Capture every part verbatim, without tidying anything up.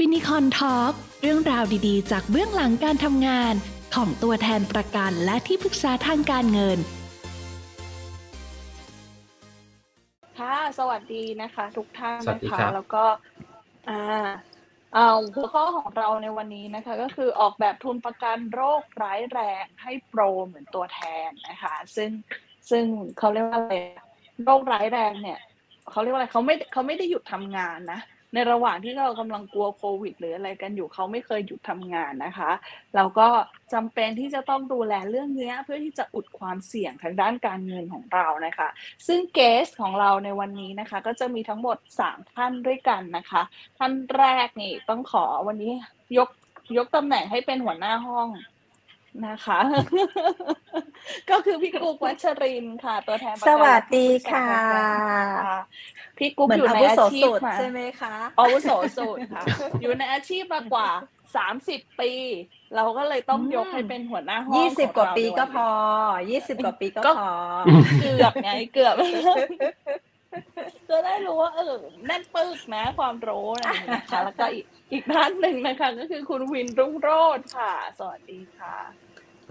ฟินิคอนทอล์กเรื่องราวดีๆจากเบื้องหลังการทำงานของตัวแทนประกันและที่ปรึกษาทางการเงินค่ะสวัสดีนะคะทุกท่านนะคะแล้วก็อ่าเอาหัวข้อของเราในวันนี้นะคะก็คือออกแบบทุนประกันโรคร้ายแรงให้โปรเหมือนตัวแทนนะคะซึ่งซึ่งเขาเรียกว่าอะไรโรคร้ายแรงเนี่ยเขาเรียกว่าอะไรเขาไม่เขาไม่ได้หยุดทำงานนะในระหว่างที่เรากำลังกลัวโควิดหรืออะไรกันอยู่เขาไม่เคยหยุดทำงานนะคะเราก็จำเป็นที่จะต้องดูแลเรื่องนี้เพื่อที่จะอุดความเสี่ยงทางด้านการเงินของเรานะคะซึ่งเกสของเราในวันนี้นะคะก็จะมีทั้งหมดสามท่านด้วยกันนะคะท่านแรกนี่ต้องขอวันนี้ยกยกตำแหน่งให้เป็นหัวหน้าห้องนะคะก็คือพี่กุ๊กวัชรินทร์ค่ะตัวแทนสวัสดีค่ะพี่กุ๊กอยู่ในอาชีพใช่ไหมคะอาวุโสสุดค่ะอยู่ในอาชีพมากว่าสามสิบปีเราก็เลยต้องยกให้เป็นหัวหน้าห้องยี่สิบกว่าปีก็พอยี่สิบกว่าปีก็พอเกือบไงเกือบจะได้รู้ว่าเออแน่นปึกนะความรู้นะคะแล้วก็อีกอีกท่านหนึ่งนะคะก็คือคุณวินรุ่งโรจน์ค่ะสวัสดีค่ะ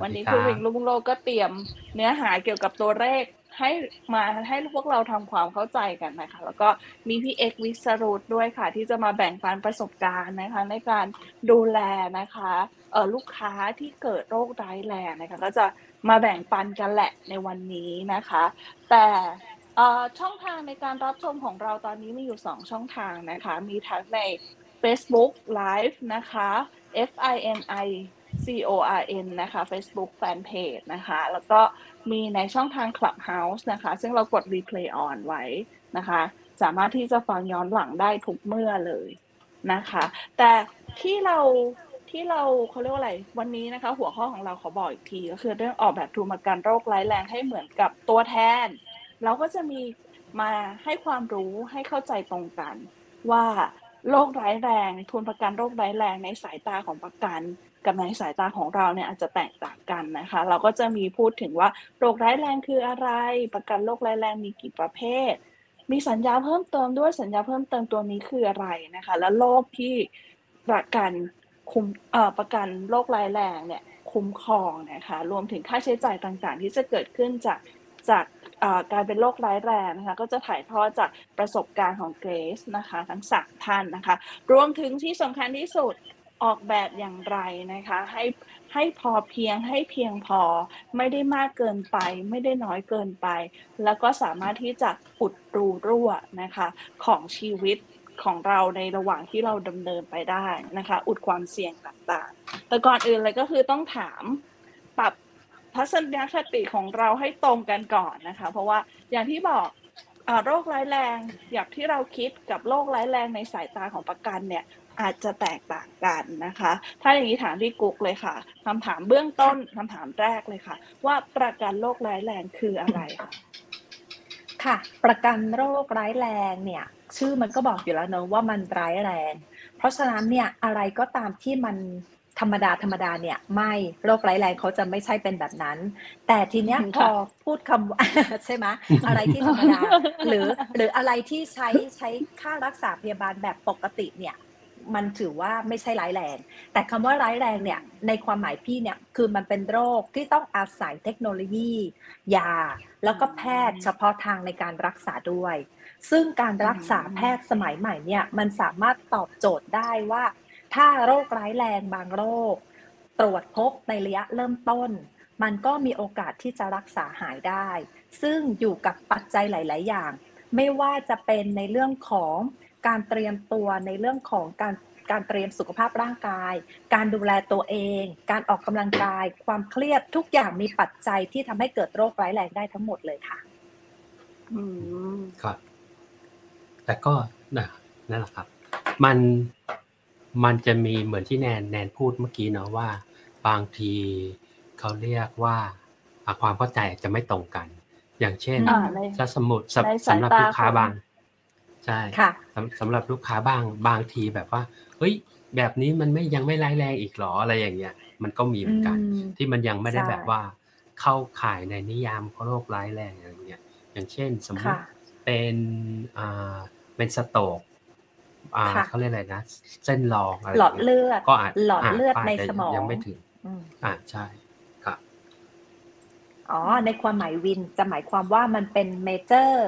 วันนี้คุณวินรุ่งโรจน์ก็เตรียมเนื้อหาเกี่ยวกับตัวเลขให้มาให้พวกเราทำความเข้าใจกันนะคะแล้วก็มีพี่เอกวิสรุตด้วยค่ะที่จะมาแบ่งปันประสบการณ์นะคะในการดูแลนะคะเออลูกค้าที่เกิดโรคร้ายแรงนะคะก็จะมาแบ่งปันกันแหละในวันนี้นะคะแต่ช่องทางในการรับชมของเราตอนนี้มีอยู่สองช่องทางนะคะมีทั้งใน Facebook Live นะคะ เอฟ ไอ เอ็ม ไอ ซี โอ อาร์ เอ็น นะคะ Facebook Fanpage นะคะแล้วก็มีในช่องทาง Clubhouse นะคะซึ่งเรากด Replay On ไว้นะคะสามารถที่จะฟังย้อนหลังได้ทุกเมื่อเลยนะคะแต่ที่เราที่เราเขาเรียกว่าอะไรวันนี้นะคะหัวข้อของเราขอบอกอีกทีก็คือเรื่องออกแบบทุนประกันโรคร้ายแรงให้เหมือนกับตัวแทนเราก็จะมีมาให้ความรู้ให้เข้าใจตรงกันว่าโรคร้ายแรงทุนประกันโรคร้ายแรงในสายตาของประกันกับในสายตาของเราเนี่ยอาจจะแตกต่างกันนะคะเราก็จะมีพูดถึงว่าโรคร้ายแรงคืออะไรประกันโรคร้ายแรงมีกี่ประเภทมีสัญญาเพิ่มเติมด้วยสัญญาเพิ่มเติมตัวนี้คืออะไรนะคะและโรคที่ประกันคุ้มเอ่อประกันโรคร้ายแรงเนี่ยคุ้มครองนะคะรวมถึงค่าใช้จ่ายต่างๆที่จะเกิดขึ้นจากจากการเป็นโรคร้ายแรงนะคะก็จะถ่ายทอดจากประสบการณ์ของเกรซนะคะทั้งสามท่านนะคะรวมถึงที่สำคัญที่สุดออกแบบอย่างไรนะคะให้ให้พอเพียงให้เพียงพอไม่ได้มากเกินไปไม่ได้น้อยเกินไปแล้วก็สามารถที่จะอุดรูรั่วนะคะของชีวิตของเราในระหว่างที่เราดำเนินไปได้นะคะอุดความเสี่ยงต่างๆแต่ก่อนอื่นเลยก็คือต้องถามปรับทัศนคติของเราให้ตรงกันก่อนนะคะเพราะว่าอย่างที่บอกโรคร้ายแรงอย่างที่เราคิดกับโรคร้ายแรงในสายตาของประกันเนี่ยอาจจะแตกต่างกันนะคะถ้าอย่างนี้ถามพี่กุ๊กเลยค่ะคำถามเบื้องต้นคำถามแรกเลยค่ะว่าประกันโรคร้ายแรงคืออะไรคะค่ะประกันโรคร้ายแรงเนี่ยชื่อมันก็บอกอยู่แล้วเนอะว่ามันร้ายแรงเพราะฉะนั้นเนี่ยอะไรก็ตามที่มันธรรมดาธรรมดาเนี่ยไม่โรคร้ายแรงเขาจะไม่ใช่เป็นแบบนั้นแต่ทีเนี้ยพอพูดคำใช่ไหมอะไรที่ธรรมดาหรือหรืออะไรที่ใช้ใช้ค่ารักษาพยาบาลแบบปกติเนี่ยมันถือว่าไม่ใช่ร้ายแรงแต่คำว่าร้ายแรงเนี่ยในความหมายพี่เนี่ยคือมันเป็นโรคที่ต้องอาศัยเทคโนโลยียาแล้วก็แพทย์เฉพาะทางในการรักษาด้วยซึ่งการรักษาแพทย์สมัยใหม่เนี่ยมันสามารถตอบโจทย์ได้ว่าถ้าโรคร้ายแรงบางโรคตรวจพบในระยะเริ่มต้นมันก็มีโอกาสที่จะรักษาหายได้ซึ่งอยู่กับปัจจัยหลายๆอย่างไม่ว่าจะเป็นในเรื่องของการเตรียมตัวในเรื่องของการการเตรียมสุขภาพร่างกายการดูแลตัวเองการออกกำลังกายความเครียดทุกอย่างมีปัจจัยที่ทำให้เกิดโรคร้ายแรงได้ทั้งหมดเลยค่ะอืมครับแต่ก็นะนั่นแหละครับมันมันจะมีเหมือนที่แนนแนนพูดเมื่อกี้เนาะว่าบางทีเขาเรียกว่าความเข้าใจอาจจะไม่ตรงกันอย่างเช่นถ้าสมมุติสำหรับลูกค้าบางใช่สำหรับลูกค้าบางบางทีแบบว่าเฮ้ยแบบนี้มันไม่ยังไม่ร้ายแรงอีกหรออะไรอย่างเงี้ยมันก็มีเหมือนกันที่มันยังไม่ได้แบบว่าเข้าข่ายในนิยามของโรคร้ายแรงอะไรอย่างเงี้ยอย่างเช่นสมมุติเป็นอ่าเป็นสโตรก เขาเรียกอะไรนะเส้นรองอะไรหลอดเลือดก็อาจหลอดเลือดในสมองยังไม่ถึงอ่าใช่ครับอ๋อในความหมายวินจะหมายความว่ามันเป็นเมเจอร์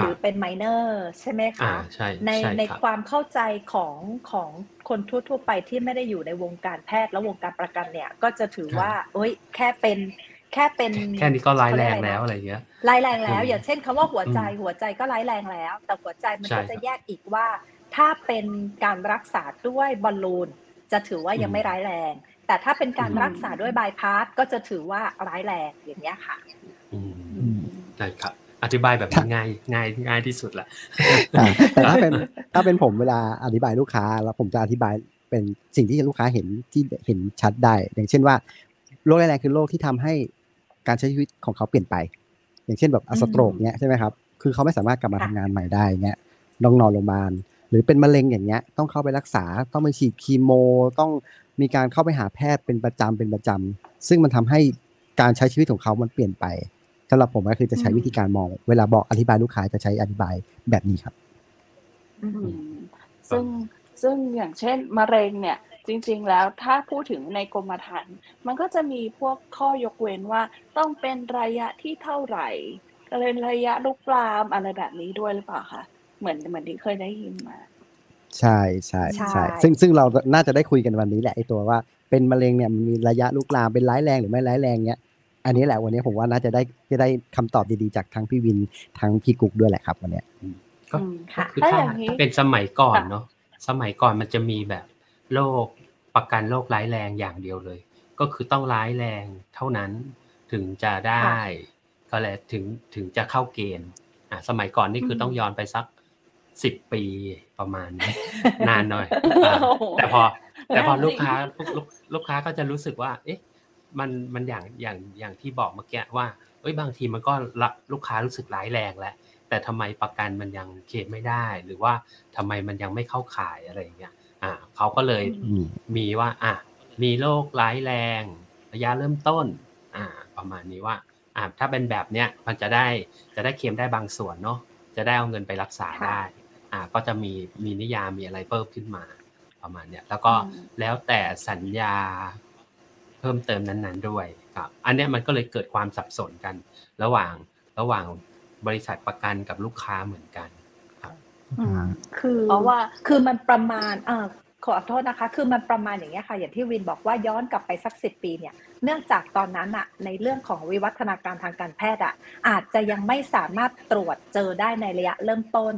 หรือเป็นไมเนอร์ใช่ไหมคะใช่ในในความเข้าใจของของคนทั่วๆไปที่ไม่ได้อยู่ในวงการแพทย์และวงการประกันเนี่ยก็จะถือว่าเอ้ยแค่เป็นแค่เป็นแค่นี้ก็ร้ายแรงแล้วอะไรเงี้ยร้ายแรงแล้วอย่างเช่นคำว่าหัวใจหัวใจก็ร้ายแรงแล้วแต่หัวใจมันก็จะแยกอีกว่าถ้าเป็นการรักษาด้วยบอลลูนจะถือว่ายังไม่ร้ายแรงแต่ถ้าเป็นการรักษาด้วยบายพาสก็จะถือว่าร้ายแรงอย่างเงี้ยค่ะอืมใช่ครับอธิบายแบบง่ายง่ายง่ายที่สุดแหละแต่ถ้าเป็นถ้าเป็นผมเวลาอธิบายลูกค้าแล้วผมจะอธิบายเป็นสิ่งที่ลูกค้าเห็นที่เห็นชัดได้อย่างเช่นว่าโรคร้ายแรงคือโรคที่ทำให้การใช้ชีวิตของเขาเปลี่ยนไปอย่างเช่นแบบอัสโตรกเนี้ยใช่ไหมครับคือเขาไม่สามารถกลับมาทำงานใหม่ได้เนี้ยต้องนอนโรงพยาบาลหรือเป็นมะเร็งอย่างเงี้ยต้องเข้าไปรักษาต้องไปฉีดคีโมต้องมีการเข้าไปหาแพทย์เป็นประจำเป็นประจำซึ่งมันทำให้การใช้ชีวิตของเขามันเปลี่ยนไปสำหรับผมก็คือจะใช้วิธีการมองเวลาบอกอธิบายลูกค้าจะใช้อธิบายแบบนี้ครับซึ่งซึ่งอย่างเช่นมะเร็งเนี่ยจริงๆแล้วถ้าพูดถึงในกรมธรรม์มันก็จะมีพวกข้อยกเว้นว่าต้องเป็นระยะที่เท่าไหร่เป็นระยะลุกลามอะไรแบบนี้ด้วยหรือเปล่าคะเหมือนเหมือนที่เคยได้ยินมาใช่ใช่ใช่ซึ่งซึ่งเราน่าจะได้คุยกันวันนี้แหละไอตัวว่าเป็นมะเร็งเนี่ยมันมีระยะลุกลามเป็นร้ายแรงหรือไม่ร้ายแรงเนี้ยอันนี้แหละวันนี้ผมว่าน่าจะได้จะได้คำตอบดีๆจากทั้งพี่วินทั้งพี่กุ๊กด้วยแหละครับวันนี้ก็คือถ้าเป็นสมัยก่อนเนาะสมัยก่อนมันจะมีแบบโรคประกันโรคร้ายแรงอย่างเดียวเลยก็คือต้องร้ายแรงเท่านั้นถึงจะได้ก็แหละถึงถึงจะเข้าเกณฑ์อ่ะสมัยก่อนนี่คือต้องย้อนไปสักสิบปีประมาณนี้นานหน่อยแต่พอแต่พอลูกค้าลูกค้าก็จะรู้สึกว่าเอ๊ะมันมันอย่างอย่างอย่างที่บอกเมื่อกี้ว่าเอ้ยบางทีมันก็ลูกค้ารู้สึกร้ายแรงแล้วแต่ทำไมประกันมันยังเคลมไม่ได้หรือว่าทำไมมันยังไม่เข้าข่ายอะไรอย่างเงี้ยอ่าเขาก็เลยมีว่าอ่ะมีโรคร้ายแรงระยะเริ่มต้นอ่าประมาณนี้ว่าอ่าถ้าเป็นแบบเนี้ยมันจะได้จะได้เคลมได้บางส่วนเนาะจะได้เอาเงินไปรักษาได้อ่าก็จะมีมีนิยามมีอะไรเพิ่มขึ้นมาประมาณเนี้ยแล้วก็แล้วแต่สัญญาเพิ่มเติมนั้นๆด้วยครับอันนี้มันก็เลยเกิดความสับสนกันระหว่างระหว่างบริษัทประกันกับลูกค้าเหมือนกันครับคือเพราะว่าคือมันประมาณอ่าขอโทษนะคะคือมันประมาณอย่างเงี้ยค่ะอย่างที่วินบอกว่าย้อนกลับไปสักสิบปีเนี่ยเนื่องจากตอนนั้นอะในเรื่องของวิวัฒนาการทางการแพทย์อะอาจจะยังไม่สามารถตรวจเจอได้ในระยะเริ่มต้น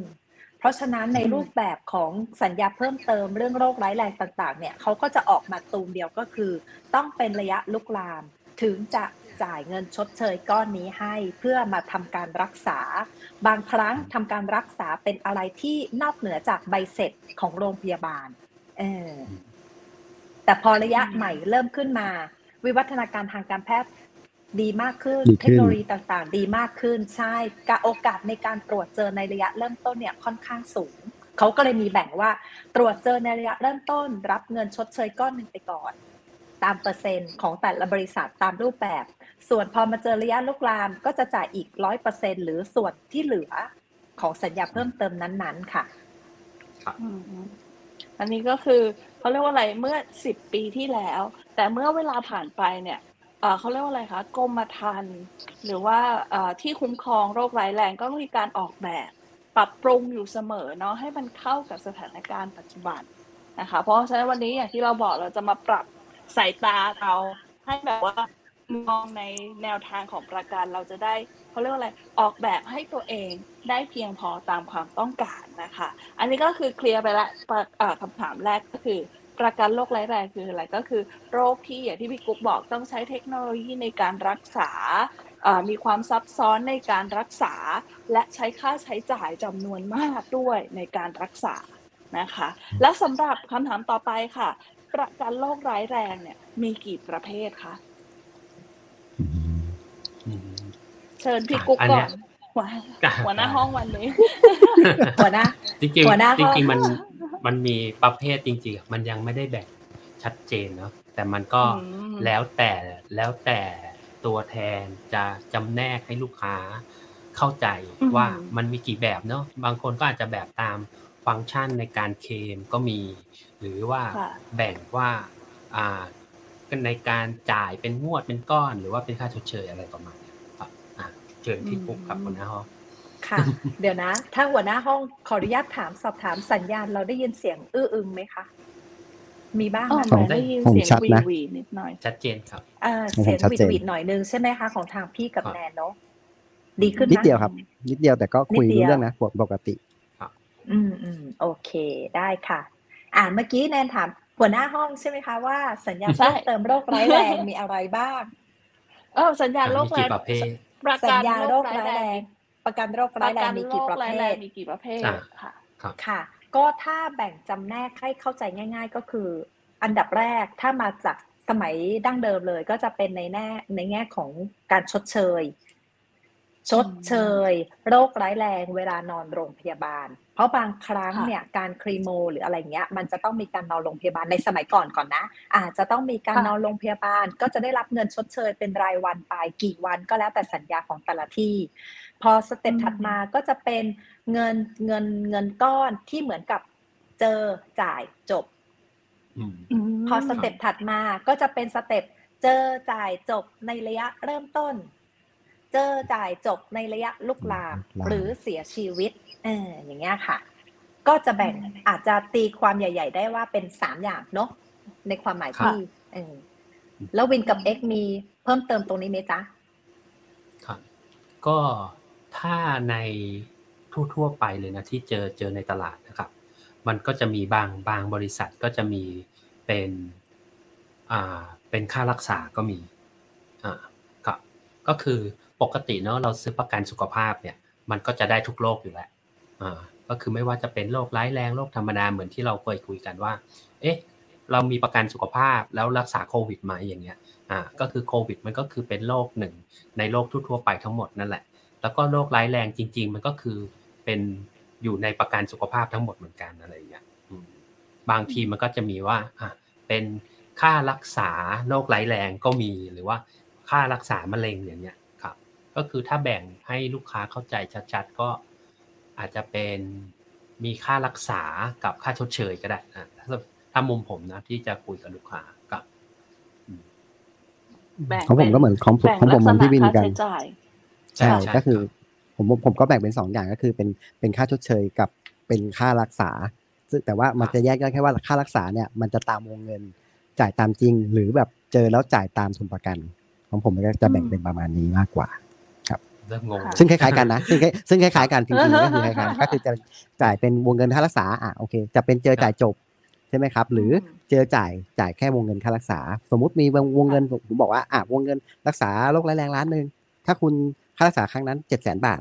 เพราะฉะนั้นในรูปแบบของสัญญาเพิ่มเติมเรื่องโรคร้ายแรงต่างๆเนี่ยเขาก็จะออกมาตูมเดียวก็คือต้องเป็นระยะลุกลามถึงจะจ่ายเงินชดเชยก้อนนี้ให้เพื่อมาทำการรักษาบางครั้งทำการรักษาเป็นอะไรที่นอกเหนือจากใบเสร็จของโรงพยาบาลเออแต่พอระยะใหม่เริ่มขึ้นมาวิวัฒนาการทางการแพทย์ดีมากขึ้นเทคโนโลยีต่างๆดีมากขึ้นใช่โอกาสในการตรวจเจอในระยะเริ่มต้นเนี่ยค่อนข้างสูงเขาก็เลยมีแบ่งว่าตรวจเจอในระยะเริ่มต้นรับเงินชดเชยก้อนหนึ่งไปก่อนตามเปอร์เซ็นต์ของแต่ละบริษัทตามรูปแบบส่วนพอมาเจอระยะลุกลามก็จะจ่ายอีกร้อยเปอร์เซ็นต์หรือส่วนที่เหลือของสัญญาเพิ่มเติมนั้นๆค่ะอันนี้ก็คือเขาเรียกว่าอะไรเมื่อสิบปีที่แล้วแต่เมื่อเวลาผ่านไปเนี่ยเขาเรียกว่าอะไรคะกรมธรรม์หรือว่าที่คุ้มครองโรคร้ายแรงก็มีการออกแบบปรับปรุงอยู่เสมอเนาะให้มันเข้ากับสถานการณ์ปัจจุบันนะคะเพราะฉะนั้นวันนี้อย่างที่เราบอกเราจะมาปรับสายตาเราให้แบบว่ามองในแนวทางของประกันเราจะได้เขาเรียกว่าอะไรออกแบบให้ตัวเองได้เพียงพอตามความต้องการนะคะอันนี้ก็คือเคลียร์ไปละคำถามแรกก็คือประกันโรคร้ายแรงคืออะไรก็คือโรคที่อย่างที่พี่กุ๊กบอกต้องใช้เทคโนโลยีในการรักษามีความซับซ้อนในการรักษาและใช้ค่าใช้จ่ายจำนวนมากด้วยในการรักษานะคะและสำหรับคำถามต่อไปค่ะประกันโรคร้ายแรงเนี่ยมีกี่ประเภทคะเชิญพี่กุ๊กก่อนหัวหน้าห้องวันนี้หัวหน้าจริงจริงจริงมันมันมีประเภทจริงๆมันยังไม่ได้แบ่งชัดเจนเนาะแต่มันก็แล้วแต่แล้วแต่ตัวแทนจะจำแนกให้ลูกค้าเข้าใจว่ามันมีกี่แบบเนาะบางคนก็อาจจะแบบตาม ฟังก์ชันในการเคลมก็มีหรือว่าแบ่งว่าอ่าในการจ่ายเป็นงวดเป็นก้อนหรือว่าเป็นค่าชดเชยอะไรประมาณนี้ครับอ่ะเชิญที่ปุ๊บครับหัวหน้าห้องค่ะเดี๋ยวนะถ้าหัวหน้าห้องขออนุญาตถามสอบถามสัญญาณเราได้ยินเสียงอื้ออึงไหมคะมีบ้างนะได้ยินเสียงวีดวีดนิดหน่อยชัดเจนครับอ่าเสียงวีดวีดหน่อยนึงใช่ไหมคะของทางพี่กับแนนเนาะดีขึ้นนิดเดียวครับนิดเดียวแต่ก็คุยเรื่องนะปกติครับอืมอืมโอเคได้ค่ะอ่าเมื่อกี้แนนถามหัวหน้าห้องใช่ไหมคะว่าสัญญาณเพิ่มเติมโรคร้ายแรงมีอะไรบ้างเออสัญญาณโรคร้ายสัญญาณโรคร้ายแรงประกันโรคร้ายแรงมีกี่ประเภทมีกี่ประเภทค่ะค่ะก็ถ้าแบ่งจำแนกให้เข้าใจง่ายๆก็คืออันดับแรกถ้ามาจากสมัยดั้งเดิมเลยก็จะเป็นในแง่ในแง่ของการชดเชยชดเชยโรคร้ายแรงเวลานอนโรงพยาบาลเพราะบางครั้งเนี่ยการครีโมหรืออะไรเงี้ยมันจะต้องมีการนอนโรงพยาบาลในสมัยก่อนก่อนนะอาจจะต้องมีการนอนโรงพยาบาลก็จะได้รับเงินชดเชยเป็นรายวันไปกี่วันก็แล้วแต่สัญญาของแต่ละที่พอสเต็ปถัดมาก็จะเป็นเงินเงินเงินก้อนที่เหมือนกับเจอจ่ายจบพอสเต็ปถัดมาก็จะเป็นสเต็ปเจอจ่ายจบในระยะเริ่มต้นเจอจ่ายจบในระยะลุกลามหรือเสียชีวิตเอออย่างเงี้ยค่ะก็จะแบ่งอาจจะตีความใหญ่ๆได้ว่าเป็นสามอย่างเนาะในความหมายที่เออแล้ววินกับเอ็กมีเพิ่มเติมตรงนี้ไหมจ๊ะครับก็ถ้าในทั่วๆไปเลยนะที่เจอเจอในตลาดนะครับมันก็จะมีบางบางบริษัทก็จะมีเป็นอ่าเป็นค่ารักษาก็มีอ่าครับก็คือปกติเนาะเราซื้อประกันสุขภาพเนี่ยมันก็จะได้ทุกโรคอยู่แล้วอ่าก็คือไม่ว่าจะเป็นโรคร้ายแรงโรคธรรมดาเหมือนที่เราเคยคุยกันว่าเอ๊ะเรามีประกันสุขภาพแล้วรักษาโควิดไหมอย่างเงี้ยอ่าก็คือโควิดมันก็คือเป็นโรคหนึ่งในโรคทั่วๆไปทั้งหมดนั่นแหละแล้วก็โรคร้ายแรงจริงๆมันก็คือเป็นอยู่ในประกันสุขภาพทั้งหมดเหมือนกันอะไรอย่างเงี้ยบางทีมันก็จะมีว่าอ่ะเป็นค่ารักษาโรคร้ายแรงก็มีหรือว่าค่ารักษามะเร็งอย่างเงี้ยครับก็คือถ้าแบ่งให้ลูกค้าเข้าใจชัดๆก็อาจจะเป็นมีค่ารักษากับค่าชดเชยก็ได้นะถ้ามุมผมนะที่จะคุยกับลูกค้ากับของผมก็เหมือนของผมมันพี่วินกันใช่ก็คือผมผมก็แบ่งเป็นสองอย่างก็คือเป็นเป็นค่าชดเชยกับเป็นค่ารักษาซึ่งแต่ว่ามันจะแยกได้แค่ว่าค่ารักษาเนี่ยมันจะตามวงเงินจ่ายตามจริงหรือแบบเจอแล้วจ่ายตามทุนประกันของผมก็จะแบ่งเป็นประมาณนี้มากกว่าครับซึ่งคล้ายๆกันนะซึ่งซึ่งคล้ายๆกันจริงๆก็คือคล้ายๆก็คือจะจ่ายเป็นวงเงินค่ารักษาอ่ะโอเคจะเป็นเจอจ่ายจบใช่ไหมครับหรือเจอจ่ายจ่ายแค่วงเงินค่ารักษาสมมติมีวงเงินผมบอกว่าอ่ะวงเงินรักษาโรคร้ายแรงล้านนึงถ้าคุณค่ารักษาครั้งนั้น เจ็ดแสน บาท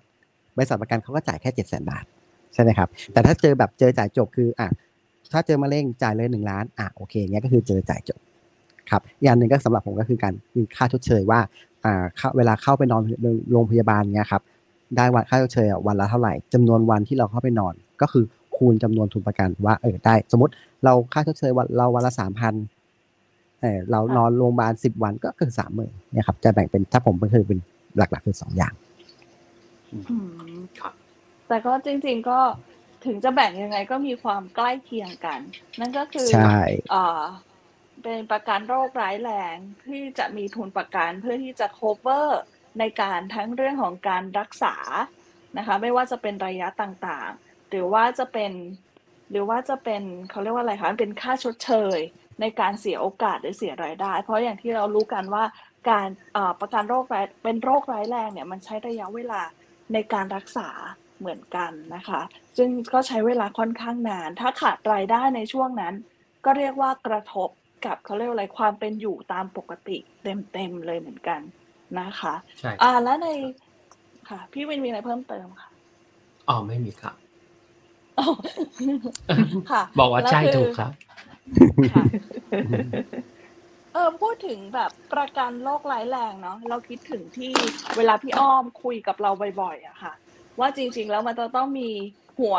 บริษัทประกันเขาก็จ่ายแค่ เจ็ดแสน บาทใช่ไหมครับแต่ถ้าเจอแบบเจอจ่ายจบคืออ่ะถ้าเจอมะเร็งจ่ายเลยหนึ่งล้านอ่ะโอเคเงี้ยก็คือเจอจ่ายจบครับอย่างนึงก็สำหรับผมก็คือการมีค่าชดเชยว่าอ่าเวลาเข้าไปนอนโรงพยาบาลเงี้ยครับได้วันค่าชดเชยวันละเท่าไหร่จำนวนวันที่เราเข้าไปนอนก็คือคูณจำนวนทุนประกันว่าเออได้สมมติเราค่าชดเชยวันเราวันละ สามพัน เออเรานอนโรงพยาบาลสิบวันก็คือ สามหมื่น เนี่ยครับจะแบ่งเป็นถ้าผมก็คือเป็นหลักๆคือสองอย่างแต่ก็จริงๆก็ถึงจะแบ่งยังไงก็มีความใกล้เคียงกันนั่นก็คือเป็นประกันโรคร้ายแรงที่จะมีทุนประกันเพื่อที่จะ cover ในการทั้งเรื่องของการรักษานะคะไม่ว่าจะเป็นระยะต่างๆหรือว่าจะเป็นหรือว่าจะเป็นเขาเรียกว่าอะไรคะเป็นค่าชดเชยในการเสียโอกาสหรือเสียรายได้เพราะอย่างที่เรารู้กันว่าการประกันโรคร้ายเป็นโรคร้ายแรงเนี่ยมันใช้ระยะเวลาในการรักษาเหมือนกันนะคะซึ่งก็ใช้เวลาค่อนข้างนานถ้าขาดรายได้ในช่วงนั้นก็เรียกว่ากระทบกับเขาเรียกอะไรความเป็นอยู่ตามปกติเต็มๆเลยเหมือนกันนะคะใช่อ่าแล้วในค่ะพี่วินมีอะไรเพิ่มเติมค่ะอ๋อไม่มีครับอ๋อค่ะบอกว่าใช่ถูกครับเออพูดถึงแบบประกันโรคร้ายแรงเนาะเราคิดถึงที่เวลาพี่อ้อมคุยกับเราบ่อยๆอะค่ะว่าจริงๆแล้วมันจะต้องมีหัว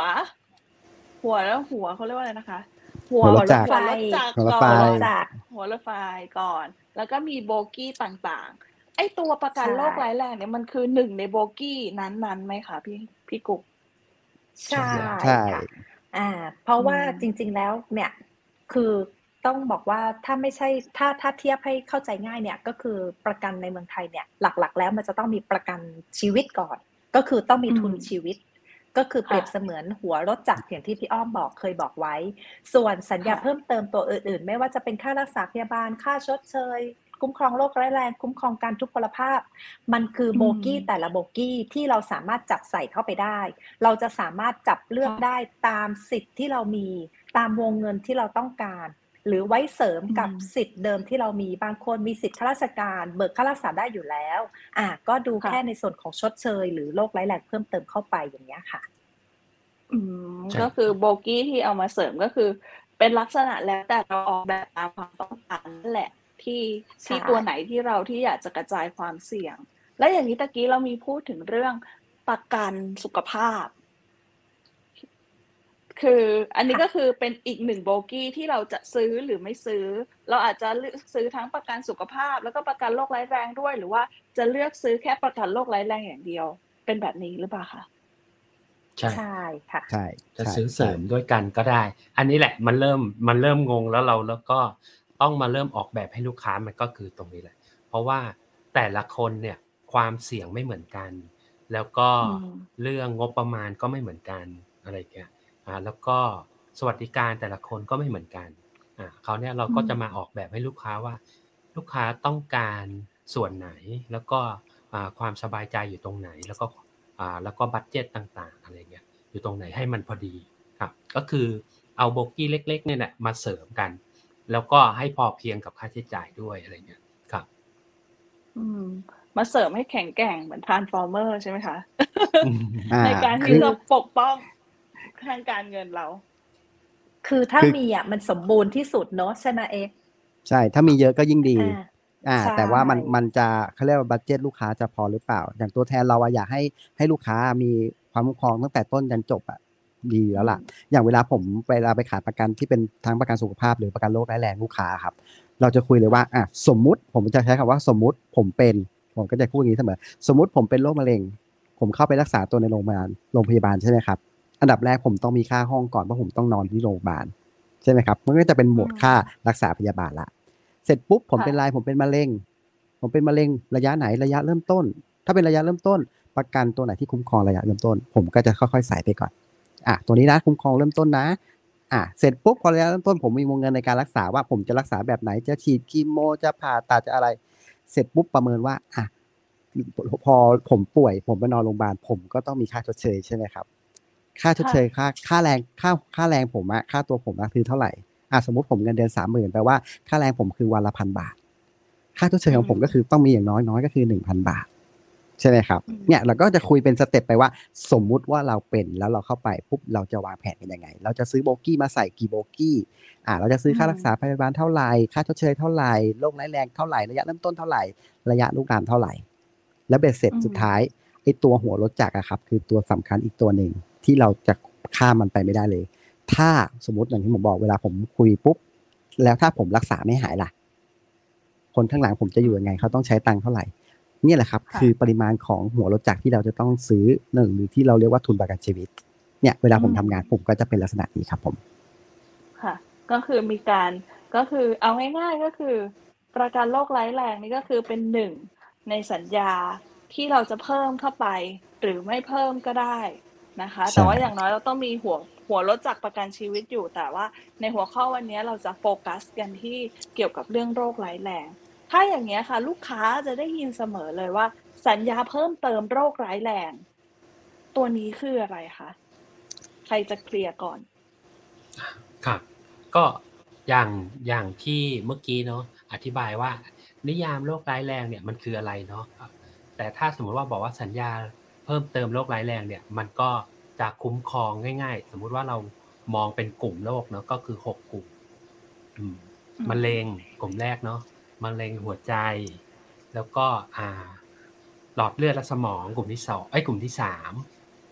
หัวแล้วหัวเขาเรียกว่าอะไรนะคะหัวรถจักรหัวรถไฟหัวรถไฟก่อนแล้วก็มีโบกี้ต่างๆไอ้ตัวประกันโรคร้ายแรงเนี่ยมันคือหนึ่งในโบกี้นั้นๆไหมคะพี่พี่กุ๊กใช่ อ่าเพราะอืว่ามจริงๆแล้วเนี่ยคือต้องบอกว่าถ้าไม่ใช่ถ้าถ้าเทียบให้เข้าใจง่ายเนี่ยก็คือประกันในเมืองไทยเนี่ยหลักๆแล้วมันจะต้องมีประกันชีวิตก่อน ก็คือต้องมีอืทุนมชีวิต ก็คือเปรีค่ะยบเสมือนหัวรถจักรอย่างที่พี่อ้อมบอกเคยบอกไว้ ส่วนสัญญาค่ะ เพิ่มเติมตัวอื่นๆ ไม่ว่าจะเป็นค่ารักษาพยาบาล ค่าชดเชย คุ้มครองโรคร้ายแรง คุ้มครองการทุพพลภาพ มันคืออืโบมกี้แต่ละโบกี้ที่เราสามารถจับใส่เข้าไปได้ เราจะสามารถจับเลือกค่ะ ได้ตามสิทธิ์ที่เรามีตามวงเงินที่เราต้องการ หรือไว้เสริมอืกับมสิทธิ์เดิมที่เรามีบางคนมีสิทธิ์ข้าราชการเบิกค่ารักษาได้อยู่แล้วอ่ะก็ดูค่ะ แค่ในส่วนของชดเชย หรือโรคร้ายแรงเพิ่มเติมเข้าไปอย่างเงี้ยค่ะ อืมใช่ก็คือโบกี้ที่เอามาเสริมก็คือ เป็นลักษณะแล้วแต่เราออกแบบตามความต้องการนั่นแหละ ที่ใช่ที่ตัวไหนที่เราที่อยากจะกระจายความเสี่ยง และอย่างนี้ตะกี้เรามีพูดถึงเรื่องประกันสุขภาพ คืออันนี้ค่ะ ก็คือเป็นอีกหนึ่งโบกี้ที่เราจะซื้อหรือไม่ซื้อ เราอาจจะเลือกซื้อทั้งประกันสุขภาพ แล้วก็ประกันโรคร้ายแรงด้วย หรือว่าจะเลือกซื้อแค่ประกันโรคร้ายแรงอย่างเดียว เป็นแบบนี้หรือเปล่าคะใช่ ใช่ค่ะ ใช่จะใช่ซื้อเสใช่ริมด้วยกันก็ได้ อันนี้แหละมันเริ่มมันเริ่มงงแล้วเราแล้วก็ต้องมาเริ่มออกแบบให้ลูกค้ามันก็คือตรงนี้แหละ เพราะว่าแต่ละคนเนี่ยความเสี่ยงไม่เหมือนกัน แล้วก็อืมเรื่องงบประมาณก็ไม่เหมือนกันอะไรอย่างเงี้ยอ่าแล้วก็สวัสดิการแต่ละคนก็ไม่เหมือนกันอ่าเขาวเนี่ยเราอืก็มจะมาออกแบบให้ลูกค้าว่า ลูกค้าต้องการส่วนไหนแล้วก็อ่าความสบายใจอยู่ตรงไหนแล้วก็อ่าแล้วก็บัตเจ็ตต่างๆอะไรอย่างเงี้ย อยู่ตรงไหนให้มันพอดีครับก็คือเอาโบกี้เล็กๆเนี่ยแหละมาเสริมกัน แล้วก็ให้พอเพียงกับค่าใช้จ่ายด้วยอะไรเงี้ยครับ อืมมาเสริมให้แข็งแกร่งเหมือนทรานส์ฟอร์เมอร์ใช่ไหมคะ อ่า ในการคืที่อ จะปกป้องทางการเงินเรา คือถ้าคือมีอ่ะมันสมบูรณ์ที่สุดเนอะใช่ไหมเอ๊ะใช่ ถ้ามีเยอะก็ยิ่งดี อ่าอ่า ใช่ แต่ว่ามันมันจะเขาเรียกว่าบัตเจตลูกค้าจะพอหรือเปล่า อย่างตัวแทนเราอะอยากให้ให้ลูกค้ามีความคุ้มครองตั้งแต่ต้นยันจบอะดีอืแล้วมล่ะ อย่างเวลาผมเวลาไปขายประกันที่เป็นทั้งประกันสุขภาพหรือประกันโรคร้ายแรงลูกค้าครับ เราจะคุยเลยว่าอ่ะสมมุติผมจะใช้คำว่าสมมุติผมเป็นผมก็จะพูดอย่างนี้เสมอ สมมุติผมเป็นโรคมะเร็ง ผมเข้าไปรักษาตัวในโรงพยาบาลโรงพยาบาลใช่ไหมครับ อันดับแรกผมต้องมีค่าห้องก่อนเพราะผมต้องนอนที่โรงพยาบาล ใช่ไหมครับมันก็จะเป็นหมอืวดมค่ารักษาพยาบาลละ เสร็จปุ๊บผมค่ะ เป็นลายผมเป็นมะเร็ง ผมเป็นมะเร็งระยะไหนระยะเริ่มต้น ถ้าเป็นระยะเริ่มต้น ประกันตัวไหนที่คุ้มครองระยะเริ่มต้น ผมก็จะค่อยๆใส่ไปก่อนอ่ะตัวนี้นะคุ้มครองเริ่มต้นนะอ่ะเสร็จปุ๊บพอระยะเริ่มต้น ผมมีวงเงินในการรักษาว่าผมจะรักษาแบบไหนจะฉีดคีโมจะผ่าตัดจะอะไร เสร็จปุ๊บประเมินว่าอ่ะพอผมป่วย ผมไปนอนโรงพยาบาลผมก็ต้องมีค่าชดเชยใช่ไหมครับ ค่าชดค่ะ เชยค่าค่าแรงค่าค่าแรงผมอะค่าตัวผมอะคือเท่าไหร่อ่ะสมมติผมเงินเดือนสามหมื่นแปลว่าค่าแรงผมคือวันละพันบาท ค่าชดเชยอืของผมมก็คือต้องมีอย่างน้อยน้อยก็คือหนึ่งพันบาท ใช่ไหมครับอืมเนี่ยเราก็จะคุยเป็นสเต็ปไปว่า สมมุติว่าเราเป็นแล้วเราเข้าไปปุ๊บเราจะวางแผนเป็นยังไง เราจะซื้อโบกี้มาใส่กี่โบกี้อ่ะเราจะซื้ออืค่ารักมษาพยาบาลเท่าไหร่ค่าชดเชยเท่าไหร่โรคร้ายแรงเท่าไหร่ระยะเริ่มต้นเท่าไหร่ระยะลุกลามเท่าไหร่ และเบ็ดเสร็จอืสุดมท้ายไอ้ตัวหัวรถจักรอะครับ คือตัวสำคัญอีกตัวหนึ่งที่เราจะข้ามมันไปไม่ได้เลย ถ้าสมมติอย่างที่ผมบอกเวลาผมคุยปุ๊บแล้วถ้าผมรักษาไม่หายล่ะ คนข้างหลังผมจะอยู่ยังไงเขาต้องใช้ตังค์เท่าไหร่ เนี่ยแหละครับค่ะ คือปริมาณของหัวรถจักรที่เราจะต้องซื้อหนึ่งหรือที่เราเรียกว่าทุนประกันชีวิต เนี่ยเวลาอืผมม ทำงานผมก็จะเป็นลักษณะนี้ครับผม ค่ะ ก็คือมีการก็คือเอาง่ายๆก็คือ ประกันโรคร้ายแรงนี่ก็คือเป็นหนึ่งในสัญญาที่เราจะเพิ่มเข้าไป หรือไม่เพิ่มก็ได้นะคะ แต่ใช่ว่าอย่างน้อยเราต้องมีหัวหัวรถจากประกันชีวิตอยู่ แต่ว่าในหัวข้อวันนี้เราจะโฟกัสกันที่เกี่ยวกับเรื่องโรคร้ายแรง ถ้าอย่างนี้ยค่ะ ลูกค้าจะได้ยินเสมอเลยว่า สัญญาเพิ่มเติมโรคร้ายแรง ตัวนี้คืออะไรคะใครจะเคลียร์ก่อน ครับก็อย่างอย่างที่เมื่อกี้เนาะอธิบายว่า นิยามโรคร้ายแรงเนี่ยมันคืออะไรเนาะแต่ถ้าสมมติว่าบอกว่าสัญญาเพิ่มเติมโรคร้ายแรงเนี่ยมันก็จะคุ้มครองง่าย ๆ สมมุติว่าเรามองเป็นกลุ่มโรคเนาะก็คือหกกลุ่มอืมอืมะมเร็งกลุ่มแรกเนาะมะเร็งหัวใจ แล้วก็อ่าหลอดเลือดและสมองกลุ่มที่สองไอ้ยกลุ่มที่สาม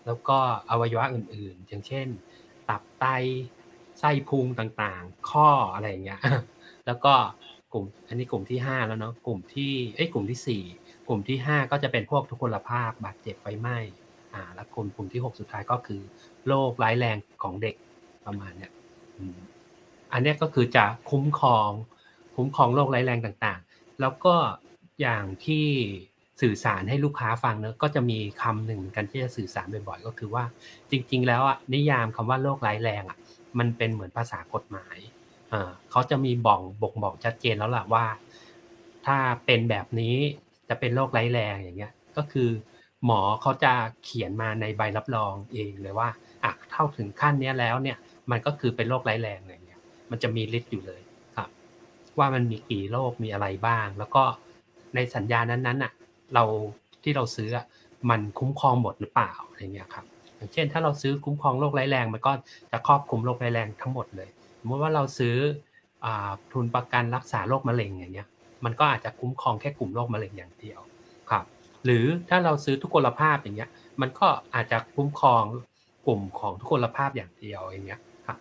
แล้วก็อวัยวะอื่นๆ อย่างเช่น ตับไตไส้พุงต่างๆ ข้ออะไรอย่างเงี้ย แล้วก็กลุ่มอันนี้กลุ่มที่ห้าแล้วเนาะกลุ่มที่เอ้ยกลุ่มที่สี่กลุ่มที่ห้าก็จะเป็นพวกทุพพลภาพบาดเจ็บไฟไหม้อ่าแล้วกลุ่มกลุ่มที่หกสุดท้ายก็คือโรคร้ายแรงของเด็ก ประมาณเนี้ยอันนี้ก็คือจะคุ้มครองคุ้มครองโรคร้ายแรงต่างๆแล้วก็อย่างที่สื่อสารให้ลูกค้าฟังเนอะก็จะมีคำหนึ่งกันที่จะสื่อสารบ่อยๆก็คือว่าจริงๆแล้วอ่ะนิยามคำว่าโรคร้ายแรงอ่ะมันเป็นเหมือนภาษากฎหมายอ่าเขาจะมีบ่งบ่งบอกชัดเจนแล้วล่ะว่าถ้าเป็นแบบนี้จะเป็นโรคร้ายแรงอย่างเงี้ยก็คือหมอเขาจะเขียนมาในใบรับรองเองเลยว่าอ่ะเท่าถึงขั้นนี้แล้วเนี่ยมันก็คือเป็นโรคร้ายแรงอะไรเงี้ยมันจะมีลิสต์อยู่เลยครับว่ามันมีกี่โรคมีอะไรบ้างแล้วก็ในสัญญานั้นๆอ่ะเราที่เราซื้อมันคุ้มครองหมดหรือเปล่าอะไรเงี้ยครับอย่างเช่นถ้าเราซื้อคุ้มครองโรคร้ายแรงมันก็จะครอบคลุมโรคร้ายแรงทั้งหมดเลยสมมติว่าเราซื้ออ่าทุนประกันรักษาโรคมะเร็งอย่างเงี้ยมันก็อาจจะคุ้มครองแค่กลุ่มโรคมะเร็งอย่างเดียวครับหรือถ้าเราซื้อทุกพลภาพอย่างเงี้ยมันก็อาจจะคุ้มครองกลุ่มของทุกพลภาพอย่างเดียวอย่างเงี้ยครับ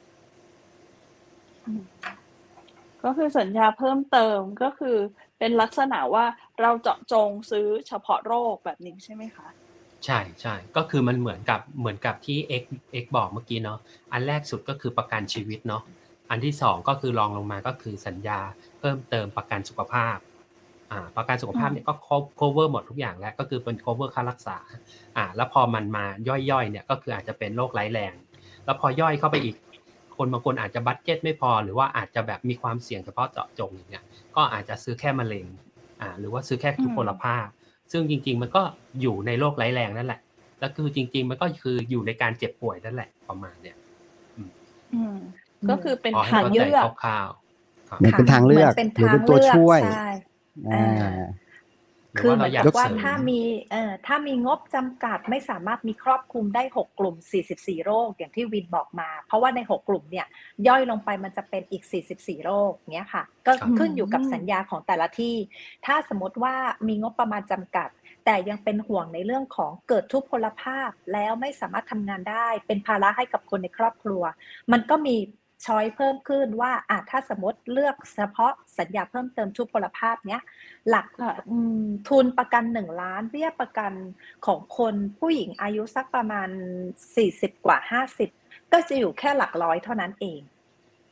ก็คือสัญญาเพิ่มเติมก็คือเป็นลักษณะว่าเราเจาะจงซื้อเฉพาะโรคแบบนี้ใช่ไหมคะใช่ใช่ก็คือมันเหมือนกับเหมือนกับที่ X X บอกเมื่อกี้เนาะอันแรกสุดก็คือประกันชีวิตเนาะอันที่สองก็คือรองลงมาก็คือสัญญาเพิ่มเติมประกันสุขภาพอ่าประกันสุขภาพเนี่ยก็ cover หมดทุกอย่างแล้วก็คือเป็น cover ค่ารักษาอ่าแล้วพอมันมาย่อยๆเนี่ยก็คืออาจจะเป็นโรคร้ายแรงแล้วพอย่อยเข้าไปอีกคนบางคนอาจจะบัดเจ็ตไม่พอหรือว่าอาจจะแบบมีความเสี่ยงเฉพาะเจาะจงอย่างเงี้ยก็อาจจะซื้อแค่มะเร็งอ่าหรือว่าซื้อแค่ทุพพลภาพซึ่งจริงๆมันก็อยู่ในโรคร้ายแรงนั่นแหละแล้วคือจริงๆมันก็คืออยู่ในการเจ็บป่วยนั่นแหละประมาณเนี้ยอืมก็คือเป็นทางเลือกคร่าวๆมันเป็นทางเลือกหรือเป็นตัวช่วยอ่าคือเหมือนกับว่าถ้ามีเอ่อถ้ามีงบจำกัดไม่สามารถมีครอบคลุมได้หกกลุ่มสี่สิบสี่โรคอย่างที่วินบอกมาเพราะว่าในหกกลุ่มเนี่ยย่อยลงไปมันจะเป็นอีกสี่สิบสี่โรคเงี้ยค่ะก็ขึ้นอยู่กับสัญญาของแต่ละที่ถ้าสมมติว่ามีงบประมาณจำกัดแต่ยังเป็นห่วงในเรื่องของเกิดทุพพลภาพแล้วไม่สามารถทำงานได้เป็นภาระให้กับคนในครอบครัวมันก็มีช้อยเพิ่มขึ้นว่าอ่ะถ้าสมมติเลือกเฉพาะสัญญาเพิ่มเติมทุพพลภาพเนี้ยหลักทุนประกันหนึ่งล้านเบี้ยประกันของคนผู้หญิงอายุสักประมาณสี่สิบกว่าห้าสิบก็จะอยู่แค่หลักร้อยเท่านั้นเอง